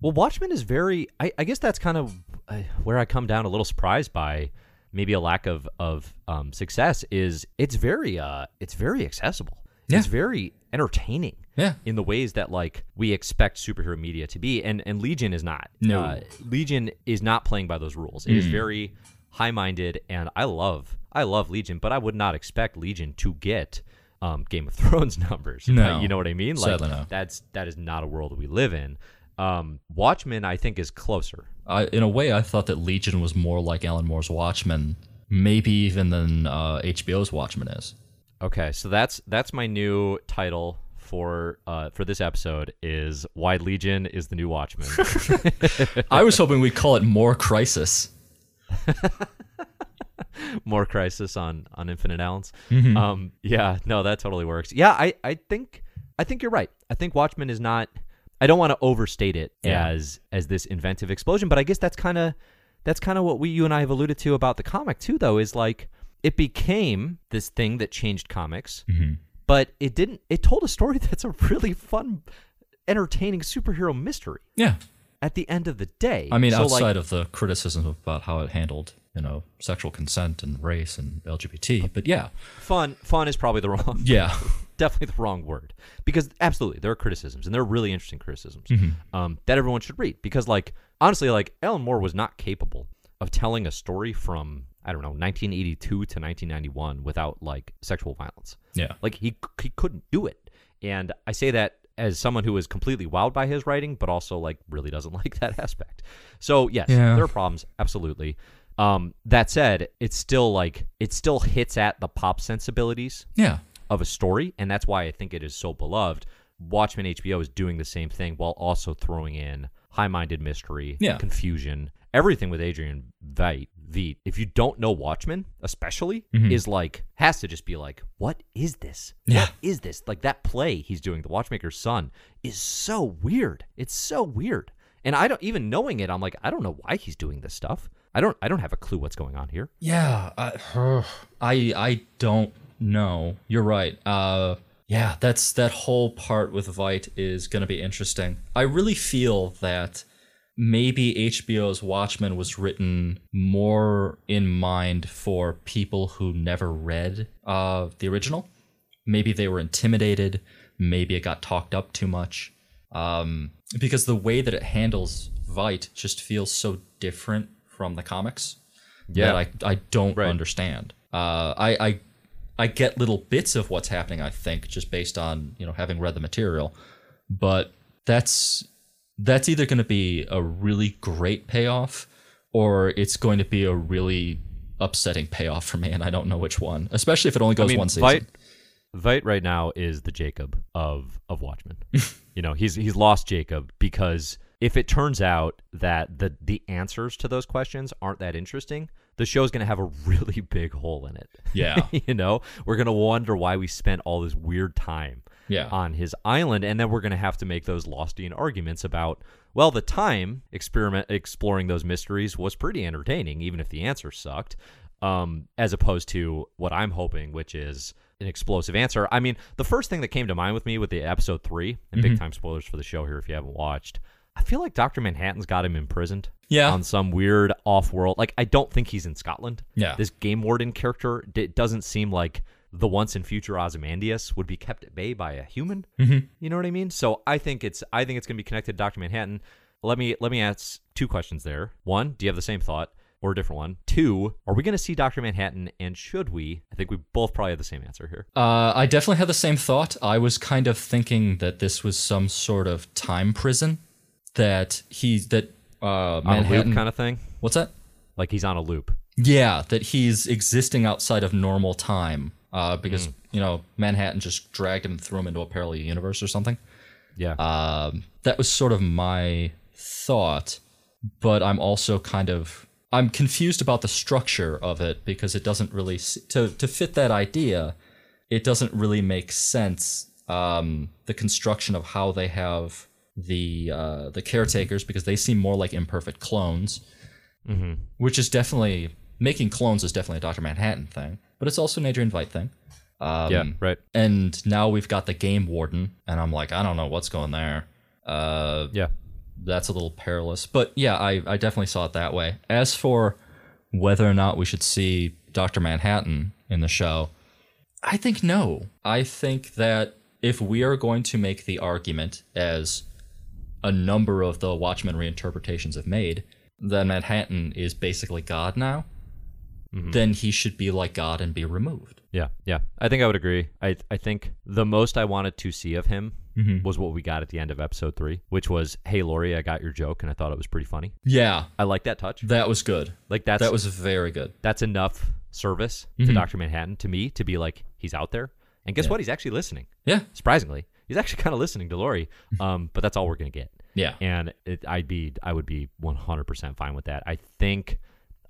Well, Watchmen is very... I, I guess that's kind of uh, where I come down a little surprised by maybe a lack of, of um, success is it's very uh, it's very accessible. Yeah. It's very entertaining yeah. in the ways that, like, we expect superhero media to be, and, and Legion is not. No. Uh, Legion is not playing by those rules. It mm. is very high-minded, and I love I love Legion, but I would not expect Legion to get... Um, Game of Thrones numbers. No. Uh, you know what I mean? Like, sadly no. That's, that is not a world we live in. Um, Watchmen, I think, is closer. I, in a way, I thought that Legion was more like Alan Moore's Watchmen, maybe even than uh, H B O's Watchmen is. Okay, so that's that's my new title for uh, for this episode is Why Legion is the New Watchmen. I was hoping we'd call it More Crisis. More Crisis on, on Infinite Allens. Mm-hmm. Um, yeah, no, that totally works. Yeah, I, I think I think you're right. I think Watchmen is not... I don't want to overstate it yeah. as as this inventive explosion, but I guess that's kind of that's kind of what we you and I have alluded to about the comic too, though, is like it became this thing that changed comics, mm-hmm. but it didn't. It told a story that's a really fun, entertaining superhero mystery. Yeah. At the end of the day, I mean, so outside like, of the criticism about how it handled, you know, sexual consent and race and L G B T, but yeah, fun, fun is probably the wrong, yeah, definitely the wrong word, because absolutely there are criticisms, and they're really interesting criticisms mm-hmm. um, that everyone should read, because like honestly, like Alan Moore was not capable of telling a story from I don't know nineteen eighty-two to nineteen ninety-one without like sexual violence. Yeah, like he he couldn't do it, and I say that as someone who is completely wowed by his writing, but also like really doesn't like that aspect. So yes, yeah. there are problems, absolutely. Um, that said, it's still like it still hits at the pop sensibilities yeah. of a story, and that's why I think it is so beloved. Watchmen H B O is doing the same thing while also throwing in high-minded mystery, yeah. confusion, everything with Adrian Veidt. The if you don't know Watchmen, especially, mm-hmm. is like has to just be like, what is this? Yeah. What is this? Like that play he's doing, The Watchmaker's Son, is so weird. It's so weird, and I don't even knowing it. I'm like, I don't know why he's doing this stuff. I don't. I don't have a clue what's going on here. Yeah, I uh, I, I don't know. You're right. Uh, yeah, that's that whole part with Veidt is going to be interesting. I really feel that. Maybe H B O's Watchmen was written more in mind for people who never read uh, the original. Maybe they were intimidated. Maybe it got talked up too much. Um, because the way that it handles Veidt just feels so different from the comics yeah. that I, I don't right. understand. Uh, I, I I get little bits of what's happening, I think, just based on you know having read the material. But that's... that's either going to be a really great payoff or it's going to be a really upsetting payoff for me, and I don't know which one, especially if it only goes I mean, one season. Veidt right now is the Jacob of, of Watchmen. You know, he's he's lost Jacob because if it turns out that the, the answers to those questions aren't that interesting, the show's going to have a really big hole in it. Yeah. You know, we're going to wonder why we spent all this weird time Yeah. on his island, and then we're going to have to make those Lostian arguments about, well, the time experiment exploring those mysteries was pretty entertaining, even if the answer sucked, um, as opposed to what I'm hoping, which is an explosive answer. I mean, the first thing that came to mind with me with the episode three, and mm-hmm. big time spoilers for the show here if you haven't watched, I feel like Doctor Manhattan's got him imprisoned yeah. on some weird off-world. Like, I don't think he's in Scotland. Yeah. This Game Warden character d- doesn't seem like... the once in future Ozymandias would be kept at bay by a human. Mm-hmm. You know what I mean? So I think it's I think it's going to be connected to Doctor Manhattan. Let me let me ask two questions there. One, do you have the same thought or a different one? Two, are we going to see Doctor Manhattan, and should we? I think we both probably have the same answer here. Uh, I definitely had the same thought. I was kind of thinking that this was some sort of time prison that he that uh, Manhattan on a loop kind of thing. What's that? Like he's on a loop. Yeah, that he's existing outside of normal time. Uh, because, mm. you know, Manhattan just dragged him and threw him into a parallel universe or something. Yeah. Um, that was sort of my thought, but I'm also kind of, I'm confused about the structure of it because it doesn't really, to, to fit that idea, it doesn't really make sense, um, the construction of how they have the, uh, the caretakers, because they seem more like imperfect clones, mm-hmm. which is definitely, making clones is definitely a Doctor Manhattan thing. But it's also an Adrian Veidt thing. Um, yeah, right. And now we've got the Game Warden, and I'm like, I don't know what's going there. Uh, yeah. That's a little perilous. But yeah, I, I definitely saw it that way. As for whether or not we should see Doctor Manhattan in the show, I think no. I think that if we are going to make the argument, as a number of the Watchmen reinterpretations have made, that Manhattan is basically God now, Mm-hmm. then he should be like God and be removed. Yeah, yeah. I think I would agree. I I think the most I wanted to see of him mm-hmm. was what we got at the end of episode three, which was, hey, Laurie, I got your joke, and I thought it was pretty funny. Yeah. I like that touch. That was good. Like that's, That was very good. That's enough service mm-hmm. to Doctor Manhattan, to me, to be like, he's out there. And guess yeah. what? He's actually listening. Yeah. Surprisingly. He's actually kind of listening to Laurie, um, but that's all we're going to get. Yeah. And it, I'd be, I would be one hundred percent fine with that. I think...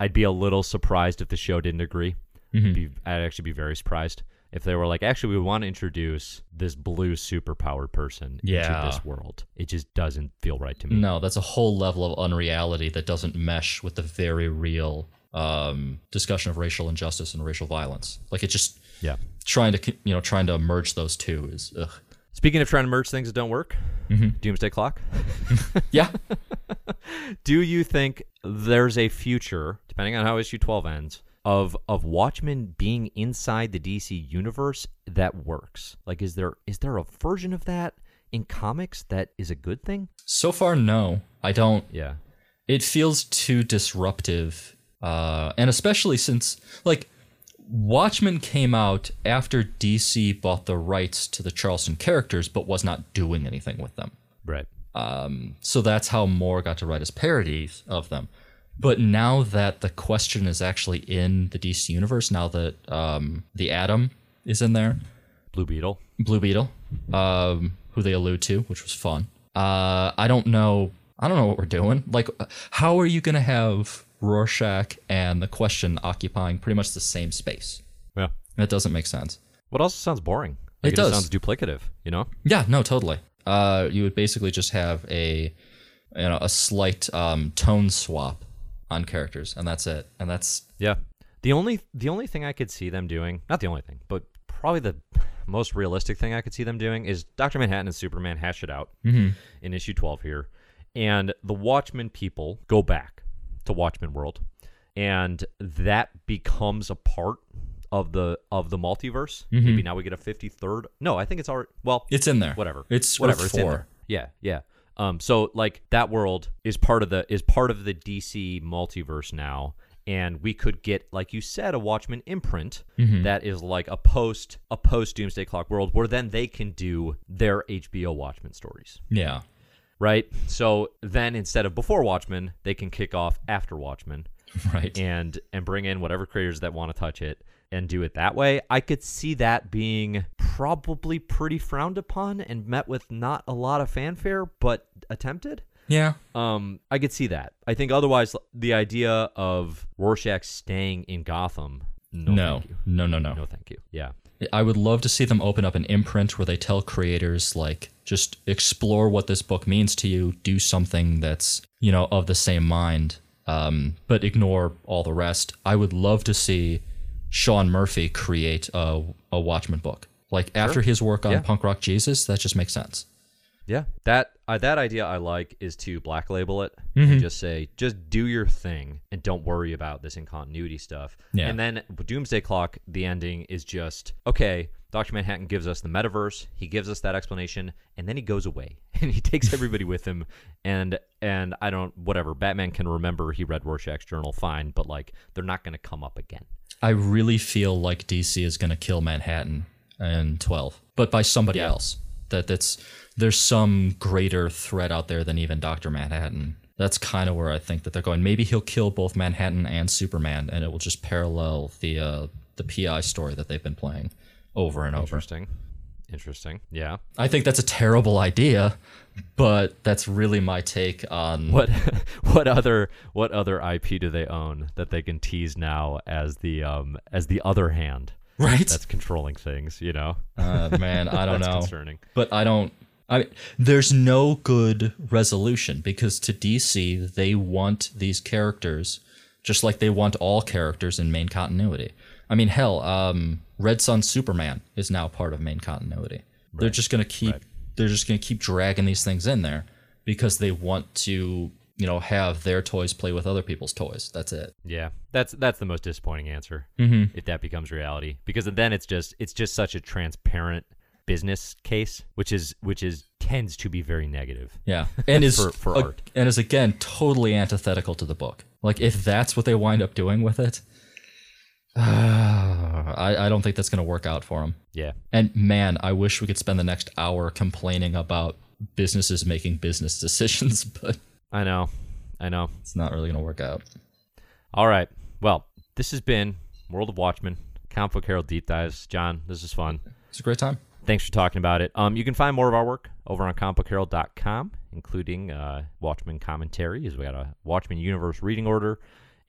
I'd be a little surprised if the show didn't agree. Mm-hmm. I'd, be, I'd actually be very surprised. if they were like, actually, we want to introduce this blue superpowered person yeah. into this world. It just doesn't feel right to me. No, that's a whole level of unreality that doesn't mesh with the very real um, discussion of racial injustice and racial violence. Like, it's just yeah. trying to, you know, trying to merge those two is ugh. Speaking of trying to merge things that don't work, mm-hmm. Doomsday Clock. yeah. Do you think there's a future, depending on how issue twelve ends, of of Watchmen being inside the D C universe that works? Like, is there is there a version of that in comics that is a good thing? So far, no. I don't. Yeah. It feels too disruptive. Uh, and especially since, like, Watchmen came out after D C bought the rights to the Charleston characters, but was not doing anything with them. Right. Um, so that's how Moore got to write his parodies of them. But now that the Question is actually in the D C universe, now that um, the Atom is in there. Blue Beetle. Blue Beetle, um, who they allude to, which was fun. Uh, I don't know. I don't know what we're doing. Like, how are you going to have Rorschach and the Question occupying pretty much the same space? Yeah. That doesn't make sense. What also sounds boring. Like, it, it does. It sounds duplicative, you know? Yeah, no, totally. Uh, you would basically just have a, you know, a slight um, tone swap on characters, and that's it. And that's... Yeah. The only the only thing I could see them doing, not the only thing, but probably the most realistic thing I could see them doing is Doctor Manhattan and Superman hash it out mm-hmm. in issue twelve here, and the Watchmen people go back to Watchmen world, and that becomes a part of the of the multiverse. Mm-hmm. Maybe now we get a fifty-third. No, I think it's already well, it's in there. Whatever, it's whatever. It's four. In there. Yeah, yeah. Um, so like that world is part of the is part of the D C multiverse now, and we could get, like you said, a Watchmen imprint mm-hmm. that is like a post a post Doomsday Clock world where then they can do their H B O Watchmen stories. Yeah. Right? So then instead of before Watchmen, they can kick off after Watchmen. Right. And and bring in whatever creators that want to touch it and do it that way. I could see that being probably pretty frowned upon and met with not a lot of fanfare, but attempted. Yeah. Um, I could see that. I think otherwise the idea of Rorschach staying in Gotham, no, no. Thank you. No, no, no. No, thank you. Yeah. I would love to see them open up an imprint where they tell creators, like, just explore what this book means to you. Do something that's, you know, of the same mind, um, but ignore all the rest. I would love to see Sean Murphy create a, a Watchmen book. Like, sure. After his work on yeah. Punk Rock Jesus, that just makes sense. Yeah, that uh, that idea I like is to black label it mm-hmm. and just say, just do your thing and don't worry about this in-continuity stuff. Yeah. And then Doomsday Clock, the ending is just, okay, Doctor Manhattan gives us the metaverse, he gives us that explanation, and then he goes away and he takes everybody with him. And and I don't, whatever, Batman can remember he read Rorschach's journal, fine, but like they're not going to come up again. I really feel like D C is going to kill Manhattan in twelve, but by somebody yeah. else. That that's there's some greater threat out there than even Doctor Manhattan. That's kind of where I think that they're going. Maybe he'll kill both Manhattan and Superman, and it will just parallel the uh, the P I story that they've been playing over and over. Interesting. Interesting. Yeah. I think that's a terrible idea, but that's really my take on what what other what other I P do they own that they can tease now as the um as the other hand. Right. That's controlling things, you know? Uh, man, I don't that's know. Concerning. But I don't, I mean, there's no good resolution, because to D C, they want these characters just like they want all characters in main continuity. I mean, hell, um, Red Sun Superman is now part of main continuity. Right. They're just going to keep, right. they're just going to keep dragging these things in there because they want to, you know, have their toys play with other people's toys. That's it. Yeah, that's that's the most disappointing answer mm-hmm. if that becomes reality, because then it's just it's just such a transparent business case, which is which is tends to be very negative. Yeah, and is for, for a, art, and is again totally antithetical to the book. Like, if that's what they wind up doing with it, uh, I I don't think that's going to work out for them. Yeah, and man, I wish we could spend the next hour complaining about businesses making business decisions, but. I know. I know. It's not really going to work out. All right. Well, this has been World of Watchmen, Comic Book Herald Deep Dives. John, this is fun. It's a great time. Thanks for talking about it. Um, you can find more of our work over on comic book herald dot com, including uh, Watchmen commentaries. We got a Watchmen Universe reading order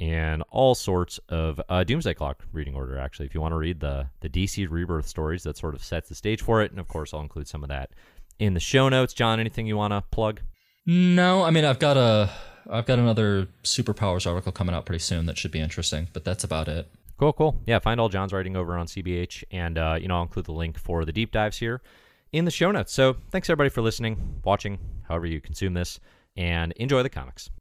and all sorts of uh, Doomsday Clock reading order, actually. If you want to read the, the D C Rebirth stories, that sort of sets the stage for it. And, of course, I'll include some of that in the show notes. John, anything you want to plug? No, I mean, I've got a, I've got another Superpowers article coming out pretty soon that should be interesting, but that's about it. Cool, cool. Yeah, find all John's writing over on C B H, and uh, you know, I'll include the link for the deep dives here in the show notes. So thanks, everybody, for listening, watching, however you consume this, and enjoy the comics.